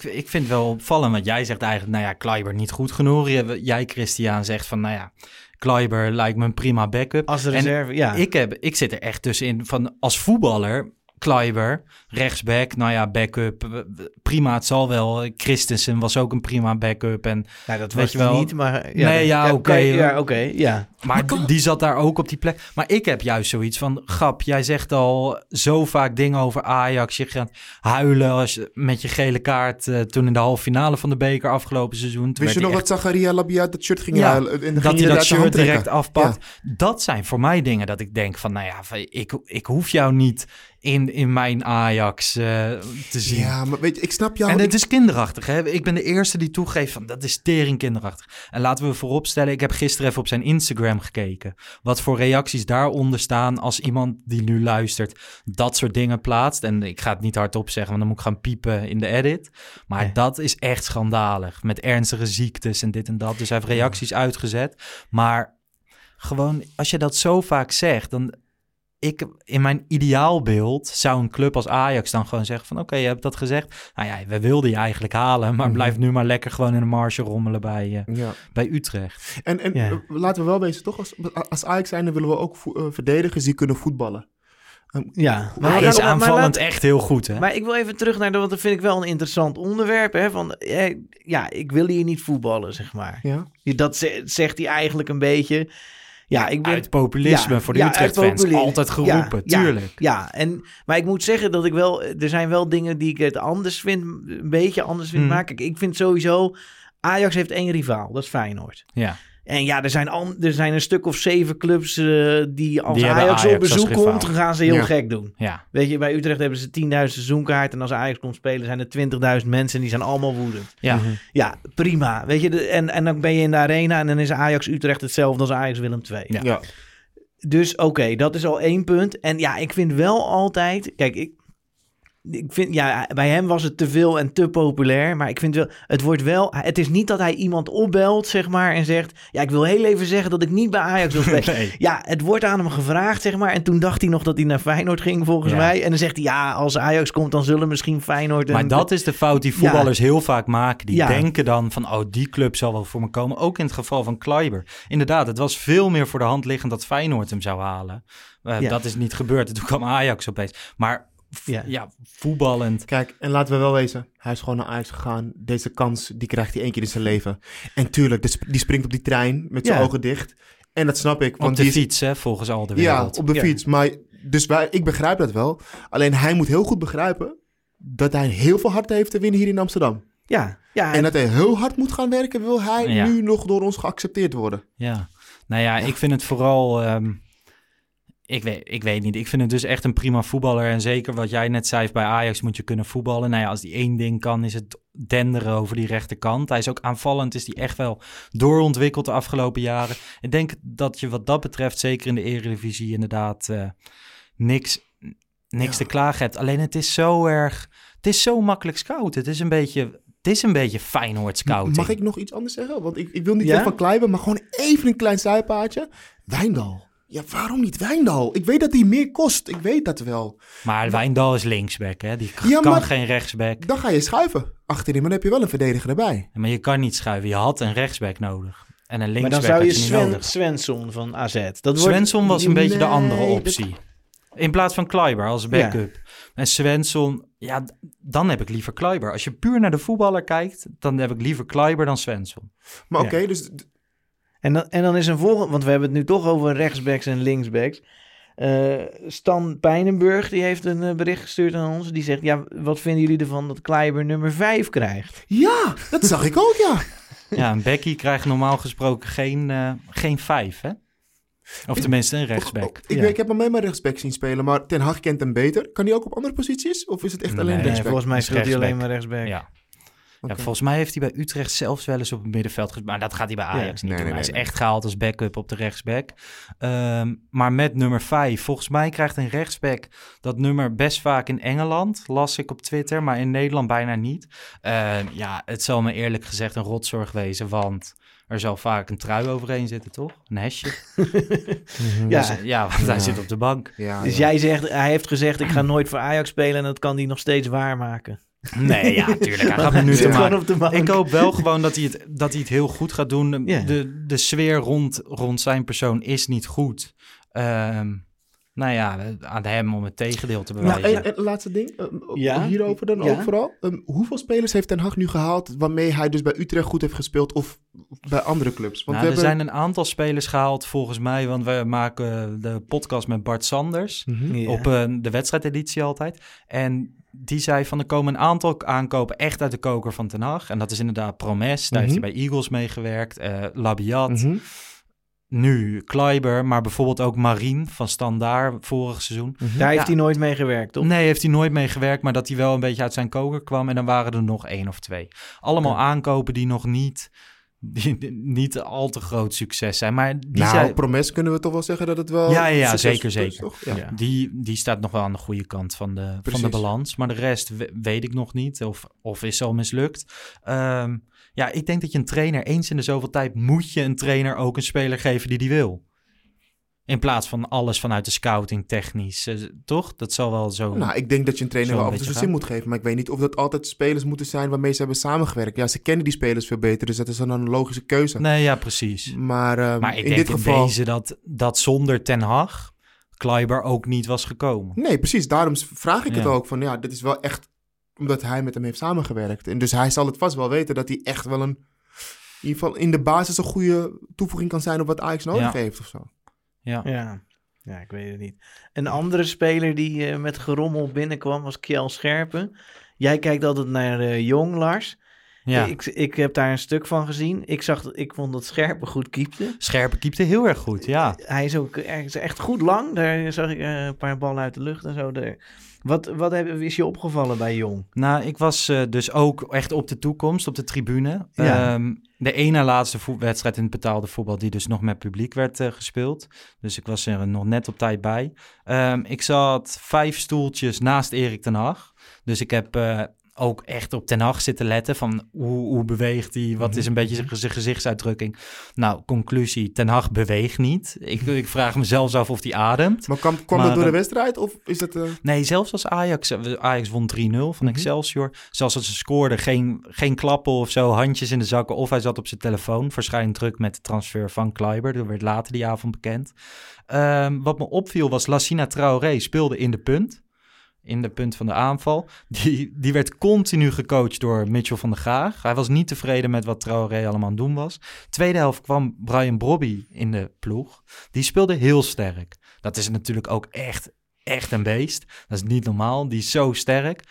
ik vind wel opvallend... Want jij zegt eigenlijk... Nou ja, Klaiber niet goed genoeg. Jij, Christian, zegt van... Nou ja, Klaiber lijkt me een prima backup. Als de reserve, ja. Ik zit er echt tussenin van... Als voetballer... Klaiber, rechtsback, nou ja, backup, prima, het zal wel. Christensen was ook een prima backup. En, ja, dat weet je wel niet, maar... Ja, nee, ja, oké. Maar die zat daar ook op die plek. Maar ik heb juist zoiets van, grap, jij zegt al zo vaak dingen over Ajax. Je gaat huilen met je gele kaart toen in de halve finale van de beker afgelopen seizoen. Wist je nog dat Zakaria Labia dat shirt ging halen? En dat hij dat shirt direct afpakt. Ja. Dat zijn voor mij dingen dat ik denk van, nou ja, ik hoef jou niet... In mijn Ajax te zien. Ja, maar weet je, ik snap jou... En het is kinderachtig, hè? Ik ben de eerste die toegeeft van... dat is tering kinderachtig. En laten we vooropstellen... ik heb gisteren even op zijn Instagram gekeken. Wat voor reacties daaronder staan... als iemand die nu luistert... dat soort dingen plaatst. En ik ga het niet hardop zeggen... want dan moet ik gaan piepen in de edit. Maar dat is echt schandalig. Met ernstige ziektes en dit en dat. Dus hij heeft reacties uitgezet. Maar gewoon... als je dat zo vaak zegt... dan... In mijn ideaalbeeld zou een club als Ajax dan gewoon zeggen van... oké, je hebt dat gezegd. Nou ja, we wilden je eigenlijk halen... maar blijf nu maar lekker gewoon in de marge rommelen bij Utrecht. En laten we wel wezen, toch? Als Ajax zijnde willen we ook verdedigers die kunnen voetballen. Maar hij is aanvallend echt heel goed, hè? Maar ik wil even terug naar... want dat vind ik wel een interessant onderwerp, hè? Van, ja, ik wil hier niet voetballen, zeg maar. Ja. Dat zegt hij eigenlijk een beetje... Ja, uit populisme voor de Utrecht-fans. Altijd geroepen, tuurlijk. Ja, maar ik moet zeggen dat ik wel... Er zijn wel dingen die ik het anders vind. Een beetje anders vind maken. Ik vind sowieso... Ajax heeft 1 rivaal, dat is Feyenoord. Ja. En ja, er zijn een stuk of 7 clubs die als Ajax op bezoek komt... gaan ze heel gek doen. Ja. Weet je, bij Utrecht hebben ze 10.000 seizoenkaarten... en als Ajax komt spelen zijn er 20.000 mensen... en die zijn allemaal woedend. Ja, ja, prima. Weet je, en dan ben je in de arena... en dan is Ajax Utrecht hetzelfde als Ajax Willem II. Ja. Ja. Dus oké, dat is al 1 punt. En ja, ik vind wel altijd... Kijk, Ik vind, ja, bij hem was het te veel en te populair. Maar ik vind wel, het wordt wel... Het is niet dat hij iemand opbelt, zeg maar, en zegt... Ja, ik wil heel even zeggen dat ik niet bij Ajax wil spelen. Nee. Ja, het wordt aan hem gevraagd, zeg maar. En toen dacht hij nog dat hij naar Feyenoord ging, volgens mij. En dan zegt hij, ja, als Ajax komt, dan zullen misschien Feyenoord... En... Maar dat is de fout die voetballers heel vaak maken. Die denken dan van, oh, die club zal wel voor me komen. Ook in het geval van Klaiber. Inderdaad, het was veel meer voor de hand liggend dat Feyenoord hem zou halen. Dat is niet gebeurd. Toen kwam Ajax opeens. Maar... Ja, voetballend. Kijk, en laten we wel wezen, hij is gewoon naar Ajax gegaan. Deze kans, die krijgt hij één keer in zijn leven. En tuurlijk, die springt op die trein met zijn ogen dicht. En dat snap ik. Want op de fiets, hè, volgens al de wereld. Ja, op de fiets. Maar, dus ik begrijp dat wel. Alleen hij moet heel goed begrijpen dat hij heel veel hart heeft te winnen hier in Amsterdam. Ja. En dat hij heel hard moet gaan werken, wil hij nu nog door ons geaccepteerd worden. Ja, nou ja, ik vind het vooral... Ik weet niet. Ik vind het dus echt een prima voetballer. En zeker wat jij net zei, bij Ajax moet je kunnen voetballen. Nou ja, als die één ding kan, is het denderen over die rechterkant. Hij is ook aanvallend, is die echt wel doorontwikkeld de afgelopen jaren. Ik denk dat je wat dat betreft, zeker in de Eredivisie, inderdaad niks te klagen hebt. Alleen het is zo erg... Het is zo makkelijk scouten. Het is een beetje Feyenoord scouting. Mag ik nog iets anders zeggen? Want ik wil niet echt van Klaiber, maar gewoon even een klein zijpaadje. Wijndal. Ja, waarom niet Wijndal? Ik weet dat hij meer kost. Ik weet dat wel. Maar Wijndal is linksback, hè? Die kan geen rechtsback. Dan ga je schuiven achterin, maar dan heb je wel een verdediger erbij. Maar je kan niet schuiven. Je had een rechtsback nodig. En een linksback. Maar dan zou je Swenson van AZ. Swenson was een beetje de andere optie. In plaats van Klaiber als backup. Ja. En Swenson, ja, dan heb ik liever Klaiber. Als je puur naar de voetballer kijkt, dan heb ik liever Klaiber dan Swenson. Maar oké, dus... En dan is een volgende... Want we hebben het nu toch over rechtsbacks en linksbacks. Stan Pijnenburg, die heeft een bericht gestuurd aan ons. Die zegt, ja, wat vinden jullie ervan dat Klaiber nummer 5 krijgt? Ja, dat zag ik ook, ja. Ja, een Becky krijgt normaal gesproken geen 5, hè? Of tenminste een rechtsback. Ik heb alleen maar rechtsback zien spelen, maar Ten Hag kent hem beter. Kan hij ook op andere posities? Of is het echt alleen rechtsback? Volgens mij speelt hij alleen maar rechtsback. Ja. Okay. Ja, volgens mij heeft hij bij Utrecht zelfs wel eens op het middenveld... Maar dat gaat hij bij Ajax niet doen. Hij is echt gehaald als backup op de rechtsback. Maar met nummer 5. Volgens mij krijgt een rechtsback dat nummer best vaak in Engeland. Las ik op Twitter, maar in Nederland bijna niet. Het zal me eerlijk gezegd een rotzorg wezen, want... Er zal vaak een trui overheen zitten, toch? Een hesje. Want hij zit op de bank. Ja, dus jij zegt, hij heeft gezegd, ik ga nooit voor Ajax spelen... en dat kan hij nog steeds waarmaken. Nee, ja, tuurlijk. Hij gaat minuten maken. Ik hoop wel gewoon dat hij het heel goed gaat doen. Yeah. De sfeer rond zijn persoon is niet goed. Aan hem om het tegendeel te bewijzen. Nou, en laatste ding, hierover dan ook vooral. Hoeveel spelers heeft Ten Hag nu gehaald... waarmee hij dus bij Utrecht goed heeft gespeeld of bij andere clubs? Want er zijn een aantal spelers gehaald volgens mij... want we maken de podcast met Bart Sanders... op de wedstrijdeditie altijd. En die zei van, er komen een aantal aankopen echt uit de koker van Ten Hag. En dat is inderdaad Promes, daar heeft hij bij Eagles meegewerkt. Labiat... Nu Klaiber, maar bijvoorbeeld ook Marien van Standaard vorig seizoen. Daar heeft hij nooit mee gewerkt, toch? Nee, heeft hij nooit mee gewerkt, maar dat hij wel een beetje uit zijn koker kwam. En dan waren er nog 1 of 2. Allemaal aankopen die nog niet al te groot succes zijn. Maar Promes kunnen we toch wel zeggen dat het wel... Ja, zeker. Ja. Ja. Die staat nog wel aan de goede kant van de balans. Maar de rest weet ik nog niet of is al mislukt. Ik denk dat je een trainer eens in de zoveel tijd... moet je een trainer ook een speler geven die wil. In plaats van alles vanuit de scouting technisch. Toch? Dat zal wel zo... Nou, ik denk dat je een trainer wel af en toe zin moet geven. Maar ik weet niet of dat altijd spelers moeten zijn... waarmee ze hebben samengewerkt. Ja, ze kennen die spelers veel beter. Dus dat is dan een logische keuze. Nee, ja, precies. Maar ik in denk dit geval... in wezen dat zonder Ten Hag... Klaiber ook niet was gekomen. Nee, precies. Daarom vraag ik het ook van... ja, dit is wel echt... omdat hij met hem heeft samengewerkt. En dus hij zal het vast wel weten dat hij echt wel in ieder geval in de basis een goede toevoeging kan zijn op wat Ajax nodig heeft of zo. Ja, ik weet het niet. Een andere speler die met gerommel binnenkwam was Kjell Scherpen. Jij kijkt altijd naar Jong, Lars. Ja. Ik heb daar een stuk van gezien. Ik vond dat Scherpen goed keepte. Scherpen keepte heel erg goed, ja. Hij is ook echt goed lang. Daar zag ik een paar ballen uit de lucht en zo. Wat is je opgevallen bij Jong? Nou, ik was dus ook echt op de toekomst, op de tribune. Ja. De ene laatste wedstrijd in het betaalde voetbal die dus nog met publiek werd gespeeld. Dus ik was er nog net op tijd bij. Ik zat 5 stoeltjes naast Erik ten Hag. Dus ik heb... ook echt op Ten Hag zitten letten van hoe beweegt hij, wat is een beetje zijn gezichtsuitdrukking. Nou, conclusie, Ten Hag beweegt niet. Ik vraag mezelf af of hij ademt. Maar kwam dat door de wedstrijd of is het... Nee, zelfs als Ajax won 3-0 van Excelsior. Zelfs als ze scoorden, geen klappen of zo, handjes in de zakken. Of hij zat op zijn telefoon, waarschijnlijk druk met de transfer van Klaiber. Dat werd later die avond bekend. Wat me opviel was Lassina Traoré speelde in de punt van de aanval. Die werd continu gecoacht door Mitchell van der Graag. Hij was niet tevreden met wat Traoré allemaal aan het doen was. Tweede helft kwam Brian Brobby in de ploeg. Die speelde heel sterk. Dat is natuurlijk ook echt een beest. Dat is niet normaal. Die is zo sterk.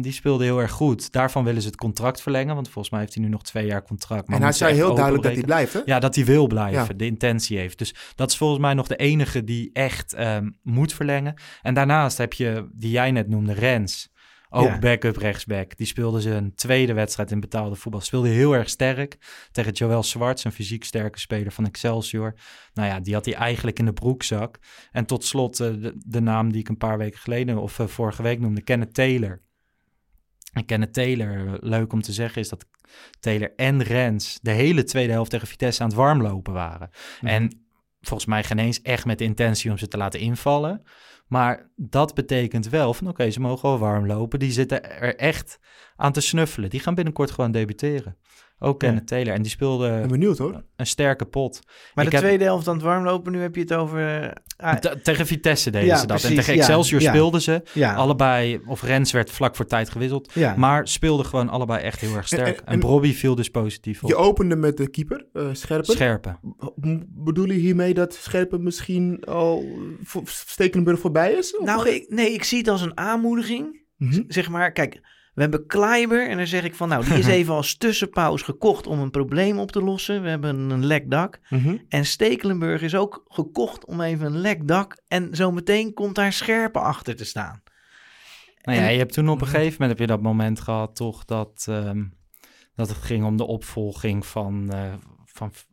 Die speelde heel erg goed. Daarvan willen ze het contract verlengen, want volgens mij heeft hij nu nog 2 jaar contract. Maar en hij zei heel duidelijk dat hij blijft, hè? Ja, dat hij wil blijven. Ja. De intentie heeft. Dus dat is volgens mij nog de enige die echt moet verlengen. En daarnaast heb je, die jij net noemde, Rensch. Ook backup rechtsback. Die speelde zijn tweede wedstrijd in betaalde voetbal. Speelde heel erg sterk tegen Joël Swarts, een fysiek sterke speler van Excelsior. Nou ja, die had hij eigenlijk in de broekzak. En tot slot de naam die ik een paar weken geleden of vorige week noemde, Kenneth Taylor. En Kenneth Taylor, leuk om te zeggen, is dat Taylor en Rensch de hele tweede helft tegen Vitesse aan het warmlopen waren. Ja. En volgens mij geen eens echt met de intentie om ze te laten invallen. Maar dat betekent wel van oké, ze mogen wel warm lopen. Die zitten er echt aan te snuffelen. Die gaan binnenkort gewoon debuteren. Ook Kenneth Taylor. En die speelde benieuwd, hoor. Een sterke pot. Maar tweede helft aan het warmlopen, nu heb je het over... Tegen Vitesse deden ze dat. Precies, en tegen Excelsior speelden ze. Ja. Allebei, of Rensch werd vlak voor tijd gewisseld. Ja. Maar speelden gewoon allebei echt heel erg sterk. En Brobby viel dus positief op. Je opende met de keeper, Scherpen. Scherpen. Bedoel je hiermee dat Scherpen misschien al Stekelenburg voorbij is? Of? Nou, ik zie het als een aanmoediging. Zeg maar, kijk... We hebben Klaiber en dan zeg ik van nou, die is even als tussenpaus gekocht om een probleem op te lossen. We hebben een lek dak. En Stekelenburg is ook gekocht om even een lek dak. En zo meteen komt daar Scherpen achter te staan. Nou ja, je hebt toen op een gegeven moment heb je dat moment gehad toch dat het ging om de opvolging van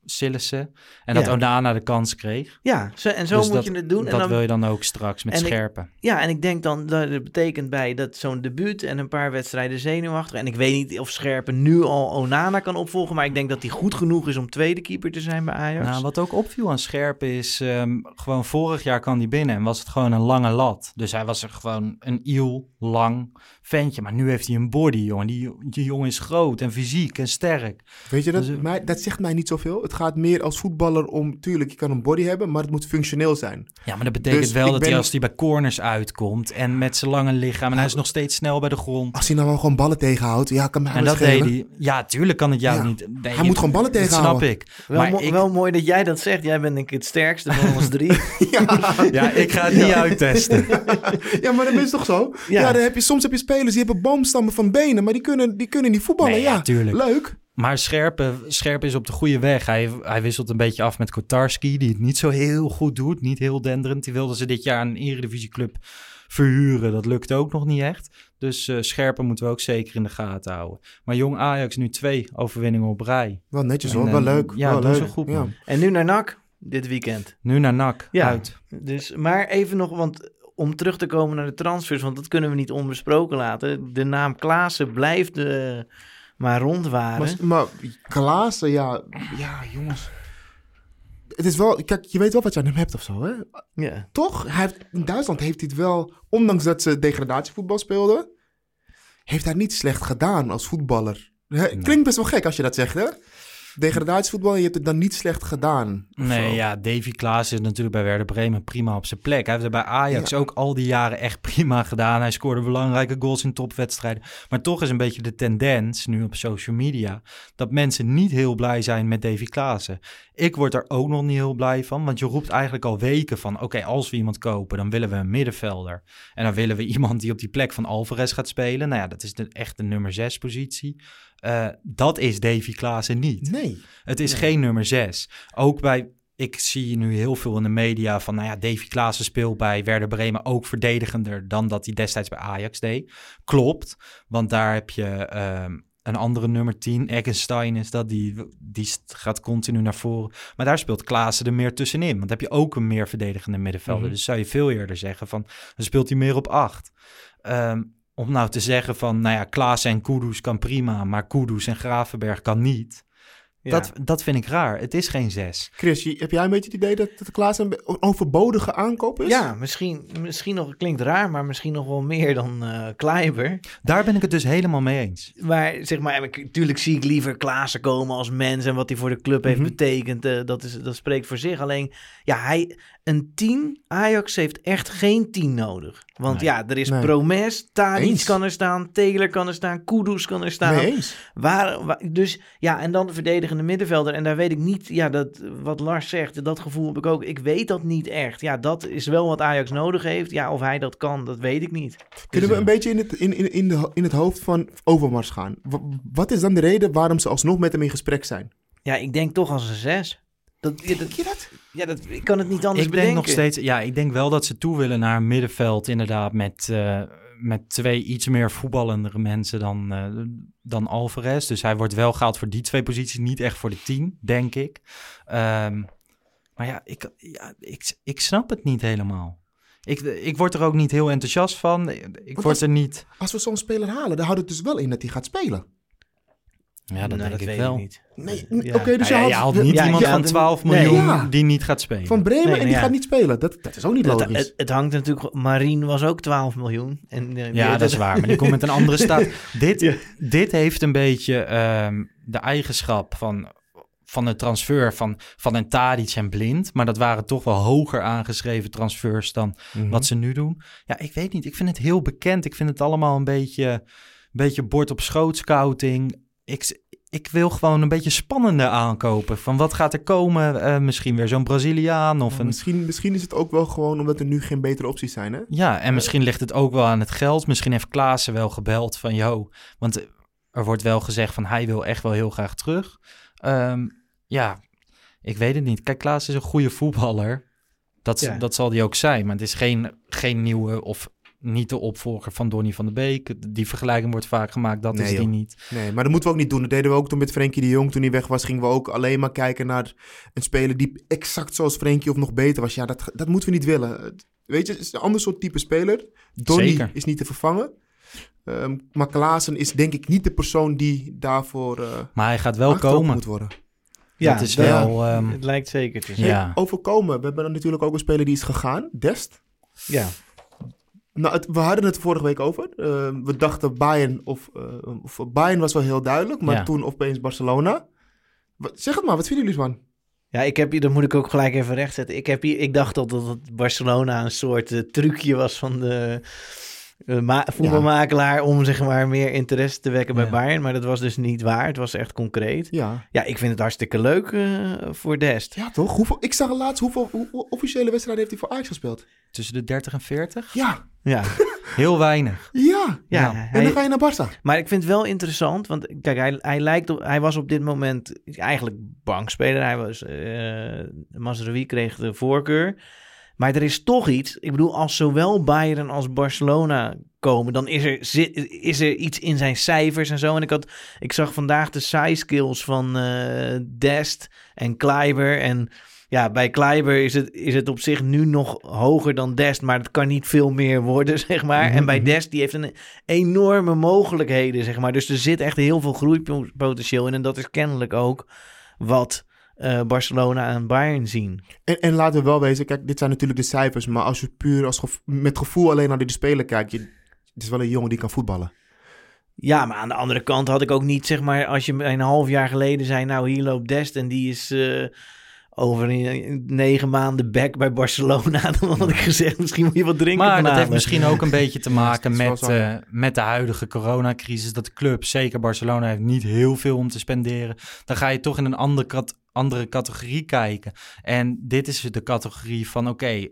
Sillissen. En dat Onana de kans kreeg. Ja, en zo dus moet je het doen. En dat wil je dan ook straks met Scherpen. En ik denk dan, dat betekent bij dat zo'n debuut en een paar wedstrijden zenuwachtig. En ik weet niet of Scherpen nu al Onana kan opvolgen, maar ik denk dat hij goed genoeg is om tweede keeper te zijn bij Ajax. Nou, wat ook opviel aan Scherpen is, gewoon vorig jaar kwam hij binnen en was het gewoon een lange lat. Dus hij was er gewoon een iel lang ventje. Maar nu heeft hij een body, jongen. Die jongen is groot en fysiek en sterk. Weet je, dat zegt mij niet zoveel. Het gaat meer als voetballer om, tuurlijk, je kan een body hebben, maar het moet functioneel zijn. Ja, maar dat betekent dus wel dat hij als hij bij corners uitkomt en met zijn lange lichaam en hij is nog steeds snel bij de grond. Als hij nou wel gewoon ballen tegenhoudt, kan mij en dat schelen. Deed hij. Ja, tuurlijk kan het jou niet. Nee, hij moet gewoon ballen tegenhouden. Snap ik. Wel mooi dat jij dat zegt. Jij bent denk ik het sterkste van ons 3. Ik ga het niet uittesten. Ja, maar dat is toch zo? Ja, dan soms heb je spelers die hebben boomstammen van benen, maar die kunnen niet voetballen. Nee, ja, tuurlijk. Leuk. Maar Scherpen is op de goede weg. Hij wisselt een beetje af met Kotarski, die het niet zo heel goed doet. Niet heel denderend. Die wilden ze dit jaar aan een eredivisieclub verhuren. Dat lukt ook nog niet echt. Dus Scherpen moeten we ook zeker in de gaten houden. Maar Jong Ajax nu 2 overwinningen op rij. Wel netjes hoor, wel leuk. Ja, wel dat leuk. Is goed. Ja. En nu naar NAC dit weekend. Nu naar NAC, uit. Dus, maar even nog, want... Om terug te komen naar de transfers, want dat kunnen we niet onbesproken laten. De naam Klaassen blijft maar rondwaren. Maar Klaassen, ja, jongens. Het is wel, kijk, je weet wel wat je aan hem hebt of zo, hè? Ja. Toch? In Duitsland heeft hij het wel, ondanks dat ze degradatievoetbal speelden, heeft hij niet slecht gedaan als voetballer. Klinkt best wel gek als je dat zegt, hè? degradatievoetbal en je hebt het dan niet slecht gedaan. Nee, zo. Ja, Davy Klaassen is natuurlijk bij Werder Bremen prima op zijn plek. Hij heeft er bij Ajax ook al die jaren echt prima gedaan. Hij scoorde belangrijke goals in topwedstrijden. Maar toch is een beetje de tendens nu op social media dat mensen niet heel blij zijn met Davy Klaassen. Ik word er ook nog niet heel blij van, want je roept eigenlijk al weken van oké, als we iemand kopen, dan willen we een middenvelder. En dan willen we iemand die op die plek van Alvarez gaat spelen. Nou ja, dat is echt de nummer 6 positie. Dat is Davy Klaassen niet. Nee. Het is geen nummer 6. Ook bij... Ik zie nu heel veel in de media van... nou ja, Davy Klaassen speelt bij Werder Bremen ook verdedigender... dan dat hij destijds bij Ajax deed. Klopt, want daar heb je... een andere nummer 10, Eggenstein is dat, die gaat continu naar voren. Maar daar speelt Klaassen er meer tussenin. Want heb je ook een meer verdedigende middenvelder. Dus zou je veel eerder zeggen van, dan speelt hij meer op 8. Om nou te zeggen van, nou ja, Klaassen en Kudus kan prima, maar Kudus en Gravenberg kan niet. Ja. Dat vind ik raar. Het is geen 6. Chris, heb jij een beetje het idee dat Klaassen een overbodige aankoop is? Ja, misschien nog, klinkt raar, maar misschien nog wel meer dan Klaiber. Daar ben ik het dus helemaal mee eens. Maar zeg maar, natuurlijk zie ik liever Klaassen komen als mens en wat hij voor de club heeft betekend. Dat spreekt voor zich. Alleen, ja, een 10, Ajax heeft echt geen 10 nodig. Want er is Promes, Tadić kan er staan, Taylor kan er staan, Kudus kan er staan. Nee eens. En dan de verdedigende middenvelder. En daar weet ik niet, wat Lars zegt, dat gevoel heb ik ook. Ik weet dat niet echt. Ja, dat is wel wat Ajax nodig heeft. Ja, of hij dat kan, dat weet ik niet. Kunnen we een beetje in het hoofd van Overmars gaan? Wat is dan de reden waarom ze alsnog met hem in gesprek zijn? Ja, ik denk toch als een 6. Denk je dat? Ja, ik kan het niet anders bedenken. Denk nog steeds, ik denk wel dat ze toe willen naar een middenveld inderdaad met twee iets meer voetballendere mensen dan Alvarez. Dus hij wordt wel gehaald voor die twee posities, niet echt voor de 10, denk ik. Maar ik snap het niet helemaal. Ik word er ook niet heel enthousiast van. Als we zo'n speler halen, dan houdt het dus wel in dat hij gaat spelen. Ja, dat denk ik wel. Ik niet. Nee, ja. Okay, dus je haalt niet iemand van 12 miljoen die niet gaat spelen. Van Bremen gaat niet spelen. Dat is ook niet logisch. Het hangt natuurlijk... Marien was ook 12 miljoen. En, dat is waar. Maar die komt met een andere staat. Dit heeft een beetje de eigenschap van de transfer van een Tadić en Blind. Maar dat waren toch wel hoger aangeschreven transfers dan wat ze nu doen. Ja, ik weet niet. Ik vind het heel bekend. Ik vind het allemaal een beetje bord op schoot scouting... Ik wil gewoon een beetje spannender aankopen. Van wat gaat er komen? Misschien weer zo'n Braziliaan. Misschien is het ook wel gewoon omdat er nu geen betere opties zijn, hè? Ja, en misschien ligt het ook wel aan het geld. Misschien heeft Klaassen wel gebeld van... want er wordt wel gezegd van... hij wil echt wel heel graag terug. Ik weet het niet. Kijk, Klaassen is een goede voetballer. Dat zal die ook zijn. Maar het is geen nieuwe of... niet de opvolger van Donny van de Beek. Die vergelijking wordt vaak gemaakt, dat is die niet. Nee, maar dat moeten we ook niet doen. Dat deden we ook toen met Frenkie de Jong. Toen hij weg was, gingen we ook alleen maar kijken naar een speler... die exact zoals Frenkie of nog beter was. Ja, dat moeten we niet willen. Weet je, het is een ander soort type speler. Donny is niet te vervangen. Maar Klaassen is denk ik niet de persoon die daarvoor... maar hij gaat wel komen. Moet worden. Ja, het is wel... het lijkt zeker te zijn. Ja. Overkomen. We hebben dan natuurlijk ook een speler die is gegaan. Dest. Ja. Nou, we hadden het vorige week over. We dachten Bayern of Bayern was wel heel duidelijk, maar toen opeens Barcelona. Zeg het maar, wat vinden jullie van? Ja, dat moet ik ook gelijk even rechtzetten. Ik dacht al dat het Barcelona een soort trucje was van de voetbalmakelaar om zeg maar meer interesse te wekken bij Bayern. Maar dat was dus niet waar. Het was echt concreet. Ja, ik vind het hartstikke leuk voor Dest. Ja, toch? Ik zag laatst hoeveel officiële wedstrijden heeft hij voor Ajax gespeeld? Tussen de 30 en 40? Ja. Heel weinig. Ja. En dan ga je naar Barça. Maar ik vind het wel interessant, want kijk, hij was op dit moment eigenlijk bankspeler. Hij was Mazraoui kreeg de voorkeur. Maar er is toch iets. Ik bedoel, als zowel Bayern als Barcelona komen, dan is er iets in zijn cijfers en zo. En ik zag vandaag de side-skills van Dest en Klaiber en... Ja, bij Klaiber is het op zich nu nog hoger dan Dest, maar het kan niet veel meer worden, zeg maar. En bij Dest, die heeft een enorme mogelijkheden, zeg maar. Dus er zit echt heel veel groeipotentieel in. En dat is kennelijk ook wat Barcelona en Bayern zien. En laten we wel wezen, kijk, dit zijn natuurlijk de cijfers, maar als je puur met gevoel alleen naar de speler kijkt, het is wel een jongen die kan voetballen. Ja, maar aan de andere kant had ik ook niet, zeg maar, als je een half jaar geleden zei, nou hier loopt Dest en die is over 9 maanden back bij Barcelona. Dan had ik gezegd, misschien moet je wat drinken. Maar dat heeft misschien ook een beetje te maken met de huidige coronacrisis. Dat de club, zeker Barcelona, heeft niet heel veel om te spenderen. Dan ga je toch in een andere categorie kijken. En dit is de categorie van oké,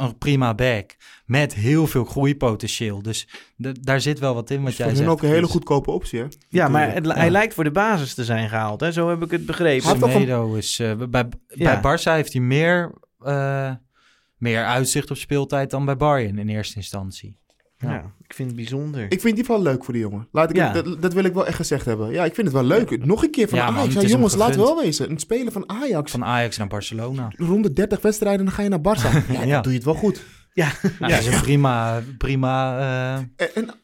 een prima back met heel veel groeipotentieel. Dus daar zit wel wat in wat jij zegt. Het is ook een hele goedkope optie, hè? Ja, maar hij lijkt voor de basis te zijn gehaald, hè? Zo heb ik het begrepen. Semedo is... bij Barca heeft hij meer uitzicht op speeltijd dan bij Bayern in eerste instantie. Ja. Ja, ik vind het bijzonder. Ik vind die wel leuk voor die jongen. Dat wil ik wel echt gezegd hebben. Ja, ik vind het wel leuk. Ja. Nog een keer van Ajax. Ja, jongens, laat wel wezen. Een speler van Ajax. Van Ajax naar Barcelona. Rond de 30 wedstrijden, dan ga je naar Barça. Ja, dan doe je het wel goed. Ja. Nou, dat is een prima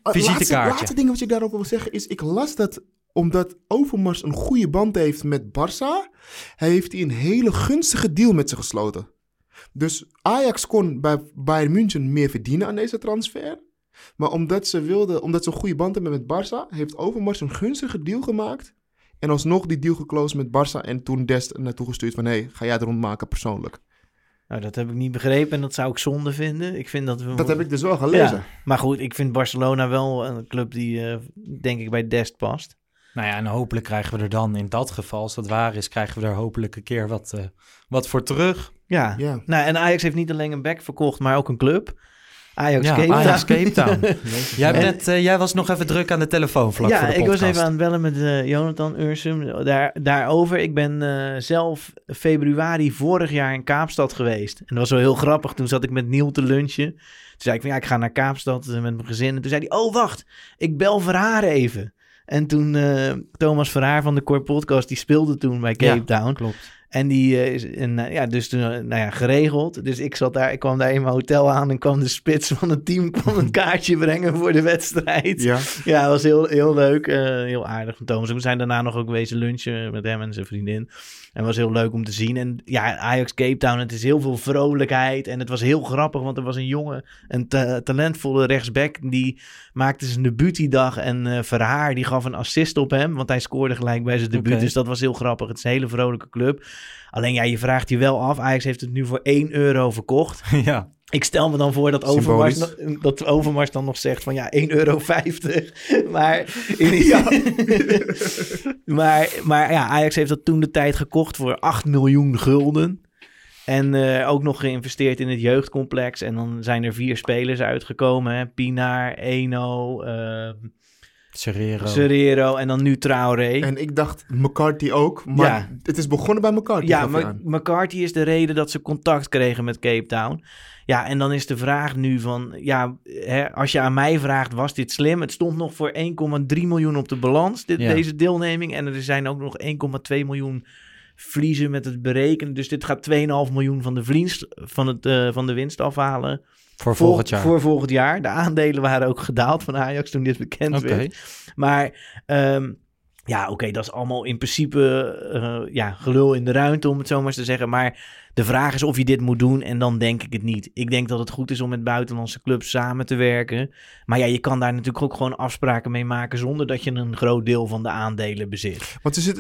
visitekaartje. Laatste ding wat ik daarop wil zeggen is, ik las dat omdat Overmars een goede band heeft met Barça, heeft hij een hele gunstige deal met ze gesloten. Dus Ajax kon bij Bayern München meer verdienen aan deze transfer. Maar omdat ze een goede band hebben met Barça, heeft Overmars een gunstige deal gemaakt. En alsnog die deal geclosed met Barça en toen Dest naartoe gestuurd van, hey, ga jij het rondmaken persoonlijk? Nou, dat heb ik niet begrepen en dat zou ik zonde vinden. Dat heb ik dus wel gelezen. Ja, maar goed, ik vind Barcelona wel een club die, denk ik, bij Dest past. Nou ja, en hopelijk krijgen we er dan in dat geval, als dat waar is, krijgen we er hopelijk een keer wat voor terug. Ja, yeah. Nou, en Ajax heeft niet alleen een back verkocht, maar ook een club. Ajax Cape Town. Jij was nog even druk aan de telefoon vlak voor de podcast. Ja, ik was even aan het bellen met Jonathan Ursum daarover. Ik ben zelf februari vorig jaar in Kaapstad geweest. En dat was wel heel grappig. Toen zat ik met Niel te lunchen. Toen zei ik van, ja, ik ga naar Kaapstad met mijn gezin. En toen zei hij, oh wacht, ik bel Verhaar even. En toen Thomas Verhaar van de Core Podcast, die speelde toen bij Cape Town. Klopt. En die is geregeld. Dus ik zat daar, ik kwam daar in mijn hotel aan en kwam de spits van het team een kaartje brengen voor de wedstrijd. Ja, dat was heel, heel leuk. Heel aardig van Thomas. We zijn daarna nog ook wezen lunchen met hem en zijn vriendin. En was heel leuk om te zien. En ja, Ajax Cape Town, het is heel veel vrolijkheid. En het was heel grappig, want er was een jongen, een talentvolle rechtsback, die maakte zijn debuut die dag. En Verhaar, die gaf een assist op hem, want hij scoorde gelijk bij zijn debuut. Okay. Dus dat was heel grappig. Het is een hele vrolijke club. Alleen ja, je vraagt je wel af. Ajax heeft het nu voor €1 verkocht. Ja. Ik stel me dan voor dat Overmars dan nog zegt van ja, €1,50. Maar, maar ja, Ajax heeft dat toen de tijd gekocht voor 8 miljoen gulden. En ook nog geïnvesteerd in het jeugdcomplex. En dan zijn er 4 spelers uitgekomen. Hè? Pinaar, Eno... Serrero en dan nu Traoré. En ik dacht McCarthy ook, maar het is begonnen bij McCarthy. Ja, McCarthy is de reden dat ze contact kregen met Cape Town. Ja, en dan is de vraag nu van, ja, hè, als je aan mij vraagt, was dit slim? Het stond nog voor 1,3 miljoen op de balans, deze deelneming. En er zijn ook nog 1,2 miljoen vliezen met het berekenen. Dus dit gaat 2,5 miljoen van de winst afhalen. Voor volgend jaar. Voor volgend jaar. De aandelen waren ook gedaald van Ajax toen dit bekend werd. Maar dat is allemaal in principe gelul in de ruimte, om het zo maar eens te zeggen. Maar de vraag is of je dit moet doen en dan denk ik het niet. Ik denk dat het goed is om met buitenlandse clubs samen te werken. Maar ja, je kan daar natuurlijk ook gewoon afspraken mee maken zonder dat je een groot deel van de aandelen bezit. Want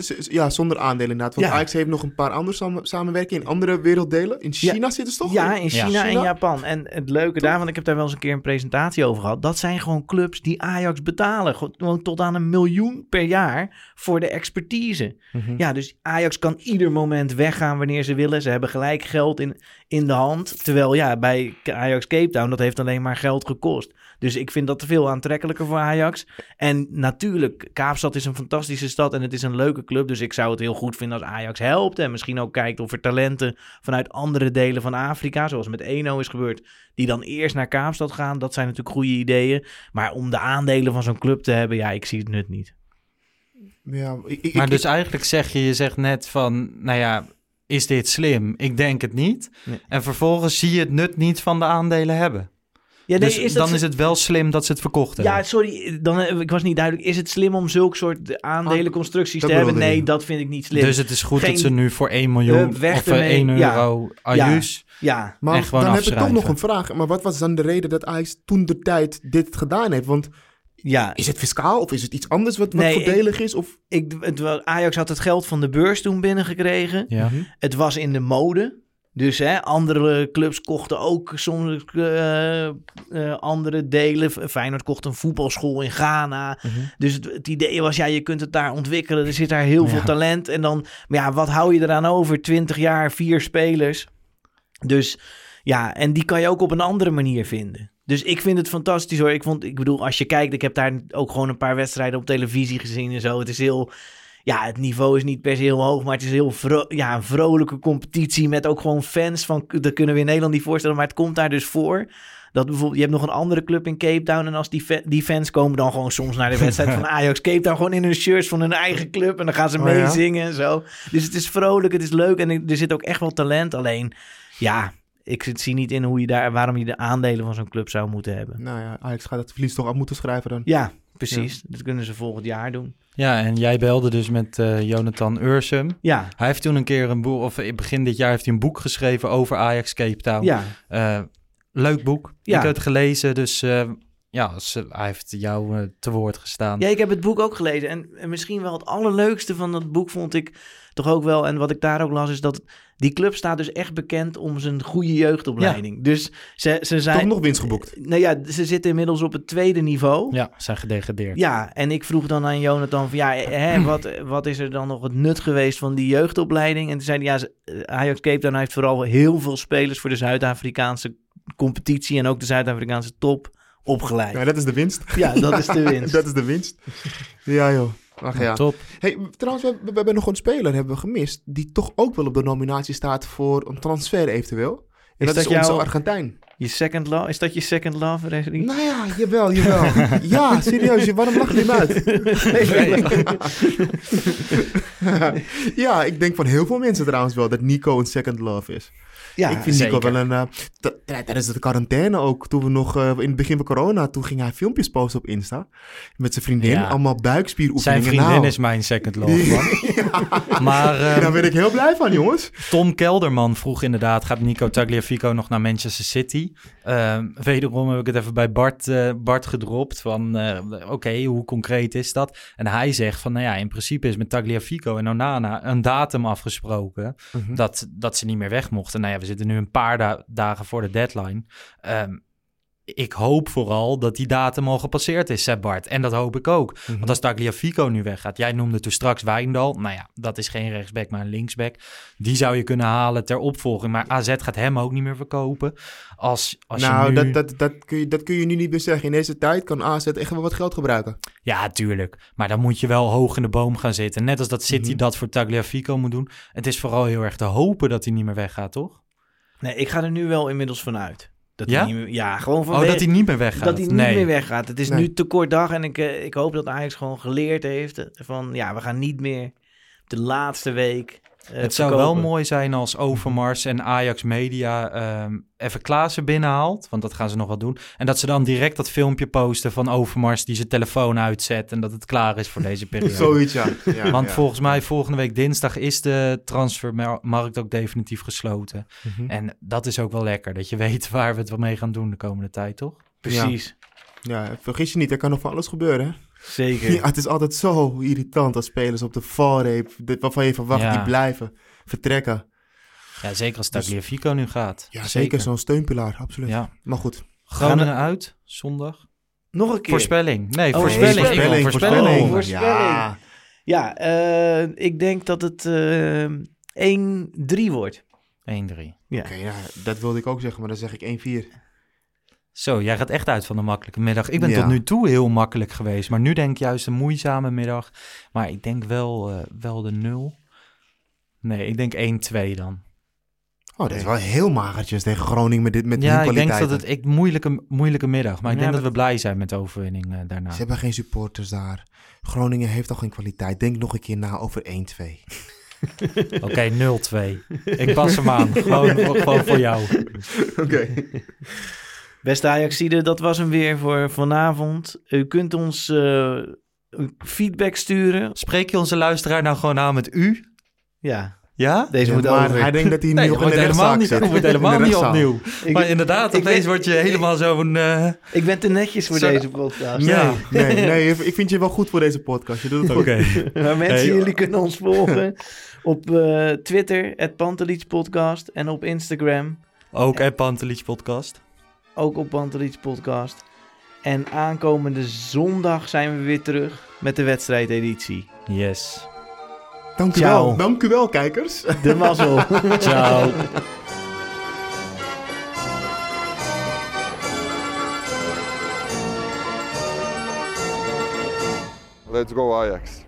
zonder aandelen inderdaad. Want Ajax heeft nog een paar andere samenwerkingen in andere werelddelen. In China zitten ze toch? Ja, in China en Japan. En het leuke daarvan, ik heb daar wel eens een keer een presentatie over gehad. Dat zijn gewoon clubs die Ajax betalen. Gewoon tot aan €1 miljoen per jaar voor de expertise. Mm-hmm. Ja, dus Ajax kan ieder moment weggaan wanneer ze willen. Ze hebben gelijk geld in de hand. Terwijl bij Ajax Cape Town, dat heeft alleen maar geld gekost. Dus ik vind dat veel aantrekkelijker voor Ajax. En natuurlijk, Kaapstad is een fantastische stad en het is een leuke club. Dus ik zou het heel goed vinden als Ajax helpt. En misschien ook kijkt of er talenten vanuit andere delen van Afrika, zoals met Eno is gebeurd, die dan eerst naar Kaapstad gaan. Dat zijn natuurlijk goede ideeën. Maar om de aandelen van zo'n club te hebben, ik zie het nut niet. Ja, eigenlijk zeg je zegt net van, is dit slim? Ik denk het niet. Nee. En vervolgens zie je het nut niet van de aandelen hebben. Ja, nee, dus is het wel slim dat ze het verkocht hebben. Ja, sorry, ik was niet duidelijk. Is het slim om zulke soort aandelenconstructies te hebben? Nee, dat vind ik niet slim. Dus het is goed dat ze nu voor 1 miljoen of €1 ajuus... Ja, maar dan heb ik toch nog een vraag. Maar wat was dan de reden dat Ajax toen de tijd dit gedaan heeft? Want Ja. Is het fiscaal of is het iets anders wat voordelig is? Of? Ajax had het geld van de beurs toen binnengekregen. Ja. Het was in de mode. Dus andere clubs kochten ook soms andere delen. Feyenoord kocht een voetbalschool in Ghana. Mm-hmm. Dus het idee was, je kunt het daar ontwikkelen. Er zit daar heel veel talent. En dan, wat hou je eraan over? 20 jaar, 4 spelers. Dus en die kan je ook op een andere manier vinden. Dus ik vind het fantastisch hoor. Ik bedoel, als je kijkt, ik heb daar ook gewoon een paar wedstrijden op televisie gezien en zo. Het is heel... het niveau is niet per se heel hoog, maar het is heel een vrolijke competitie met ook gewoon fans van... Dat kunnen we in Nederland niet voorstellen, maar het komt daar dus voor. Dat bijvoorbeeld, je hebt nog een andere club in Cape Town en als die fans komen dan gewoon soms naar de wedstrijd van Ajax Cape Town, gewoon in hun shirts van hun eigen club en dan gaan ze meezingen en zo. Dus het is vrolijk, het is leuk en er zit ook echt wel talent. Alleen, ik zie niet in waarom je de aandelen van zo'n club zou moeten hebben. Ajax gaat het verlies toch af moeten schrijven dan. Ja, precies. Ja. Dat kunnen ze volgend jaar doen. Ja, en jij belde dus met Jonathan Ursum. Ja. Hij heeft toen een keer begin dit jaar heeft hij een boek geschreven over Ajax Cape Town. Ja. Leuk boek. Ja. Ik heb het gelezen, dus hij heeft jou te woord gestaan. Ja, ik heb het boek ook gelezen. En misschien wel het allerleukste van dat boek vond ik toch ook wel... En wat ik daar ook las is dat... Die club staat dus echt bekend om zijn goede jeugdopleiding. Ja. Dus ze zijn... Toch nog winst geboekt. Ze zitten inmiddels op het tweede niveau. Ja, zijn gedegradeerd. Ja, en ik vroeg dan aan Jonathan van... wat is er dan nog het nut geweest van die jeugdopleiding? En toen zei hij, Ajax Cape Town heeft vooral heel veel spelers... voor de Zuid-Afrikaanse competitie en ook de Zuid-Afrikaanse top opgeleid. Ja, dat is de winst. Ja, dat is de winst. Dat is de winst. Ja, joh. Ach ja. Top. Hey, trouwens, we hebben nog een speler hebben we gemist... die toch ook wel op de nominatie staat voor een transfer eventueel. En dat is onze Argentijn. Je second love? Is dat je second love? Nou ja, jawel. Ja, serieus. Waarom lach je hem uit? Nee. Ja, ik denk van heel veel mensen trouwens wel... dat Nico een second love is. Ja, ik vind Nico wel een... tijdens de quarantaine ook, toen we nog... in het begin van corona, toen ging hij filmpjes posten op Insta. Met zijn vriendin, allemaal buikspieroefeningen. Zijn vriendin is mijn second love, man. Maar, daar ben ik heel blij van, jongens. Tom Kelderman vroeg inderdaad... gaat Nico Tagliafico nog naar Manchester City? Wederom heb ik het even bij Bart gedropt... van oké, hoe concreet is dat? En hij zegt van... in principe is met Tagliafico en Onana... een datum afgesproken... Mm-hmm. dat ze niet meer weg mochten. We zitten nu een paar dagen voor de deadline. Ik hoop vooral dat die datum al gepasseerd is, zei Bart. En dat hoop ik ook. Mm-hmm. Want als Tagliafico nu weggaat... Jij noemde toen straks Wijndal. Dat is geen rechtsback, maar een linksback. Die zou je kunnen halen ter opvolging. Maar AZ gaat hem ook niet meer verkopen. Als je nu... dat kun je nu niet meer zeggen. In deze tijd kan AZ echt wel wat geld gebruiken. Ja, tuurlijk. Maar dan moet je wel hoog in de boom gaan zitten. Net als dat City dat voor Tagliafico moet doen. Het is vooral heel erg te hopen dat hij niet meer weggaat, toch? Nee, ik ga er nu wel inmiddels vanuit. Dat hij niet meer weggaat. Dat hij niet meer weggaat. Het is nu te kort dag en ik hoop dat Ajax gewoon geleerd heeft van... we gaan niet meer de laatste week het zou wel mooi zijn als Overmars en Ajax Media even Klaassen binnenhaalt. Want dat gaan ze nog wel doen. En dat ze dan direct dat filmpje posten van Overmars die zijn telefoon uitzet... en dat het klaar is voor deze periode. Zoiets, ja. Want volgens mij volgende week dinsdag is de transfermarkt ook definitief gesloten. Mm-hmm. En dat is ook wel lekker, dat je weet waar we het mee gaan doen de komende tijd, toch? Precies. Ja, vergis je niet, er kan nog van alles gebeuren, hè? Zeker. Ja, het is altijd zo irritant als spelers op de valreep... waarvan je verwacht die blijven vertrekken. Ja, zeker als Tagliafico nu gaat. Ja, zeker zo'n steunpilaar, absoluut. Ja. Maar goed. Groningen uit, zondag. Nog een keer. Voorspelling. Nee, voorspelling. Ja, ik denk dat het 1-3 wordt. 1-3. Ja. Oké, dat wilde ik ook zeggen, maar dan zeg ik 1-4. Zo, jij gaat echt uit van de makkelijke middag. Ik ben tot nu toe heel makkelijk geweest. Maar nu denk ik juist een moeizame middag. Maar ik denk wel de 0. Nee, ik denk 1-2 dan. Oh, dat is wel heel magertjes tegen Groningen met dit kwaliteit. Ja, ik denk dat het moeilijke middag. Maar ik denk dat we blij zijn met de overwinning daarna. Ze hebben geen supporters daar. Groningen heeft al geen kwaliteit. Denk nog een keer na over 1-2. Oké, 0-2. Ik pas hem aan. Gewoon voor jou. Oké. Beste Ajaxide, dat was hem weer voor vanavond. U kunt ons feedback sturen. Spreek je onze luisteraar nou gewoon aan met u? Ja. Ja? Deze moet maar over. Hij denkt dat hij nu op de rechtszaak zit. Hij moet helemaal niet opnieuw. Maar inderdaad, opeens word je helemaal zo'n... Ik ben te netjes voor deze podcast. Ja. Nee, ik vind je wel goed voor deze podcast. Je doet het oké. Maar mensen, jullie kunnen ons volgen op Twitter, @Pantelic Podcast. En op Instagram. Ook @Pantelic Podcast. Ook op Pantelic Podcast. En aankomende zondag zijn we weer terug met de wedstrijdeditie. Yes. Dank u wel, kijkers. De mazzel. Ciao. Let's go Ajax.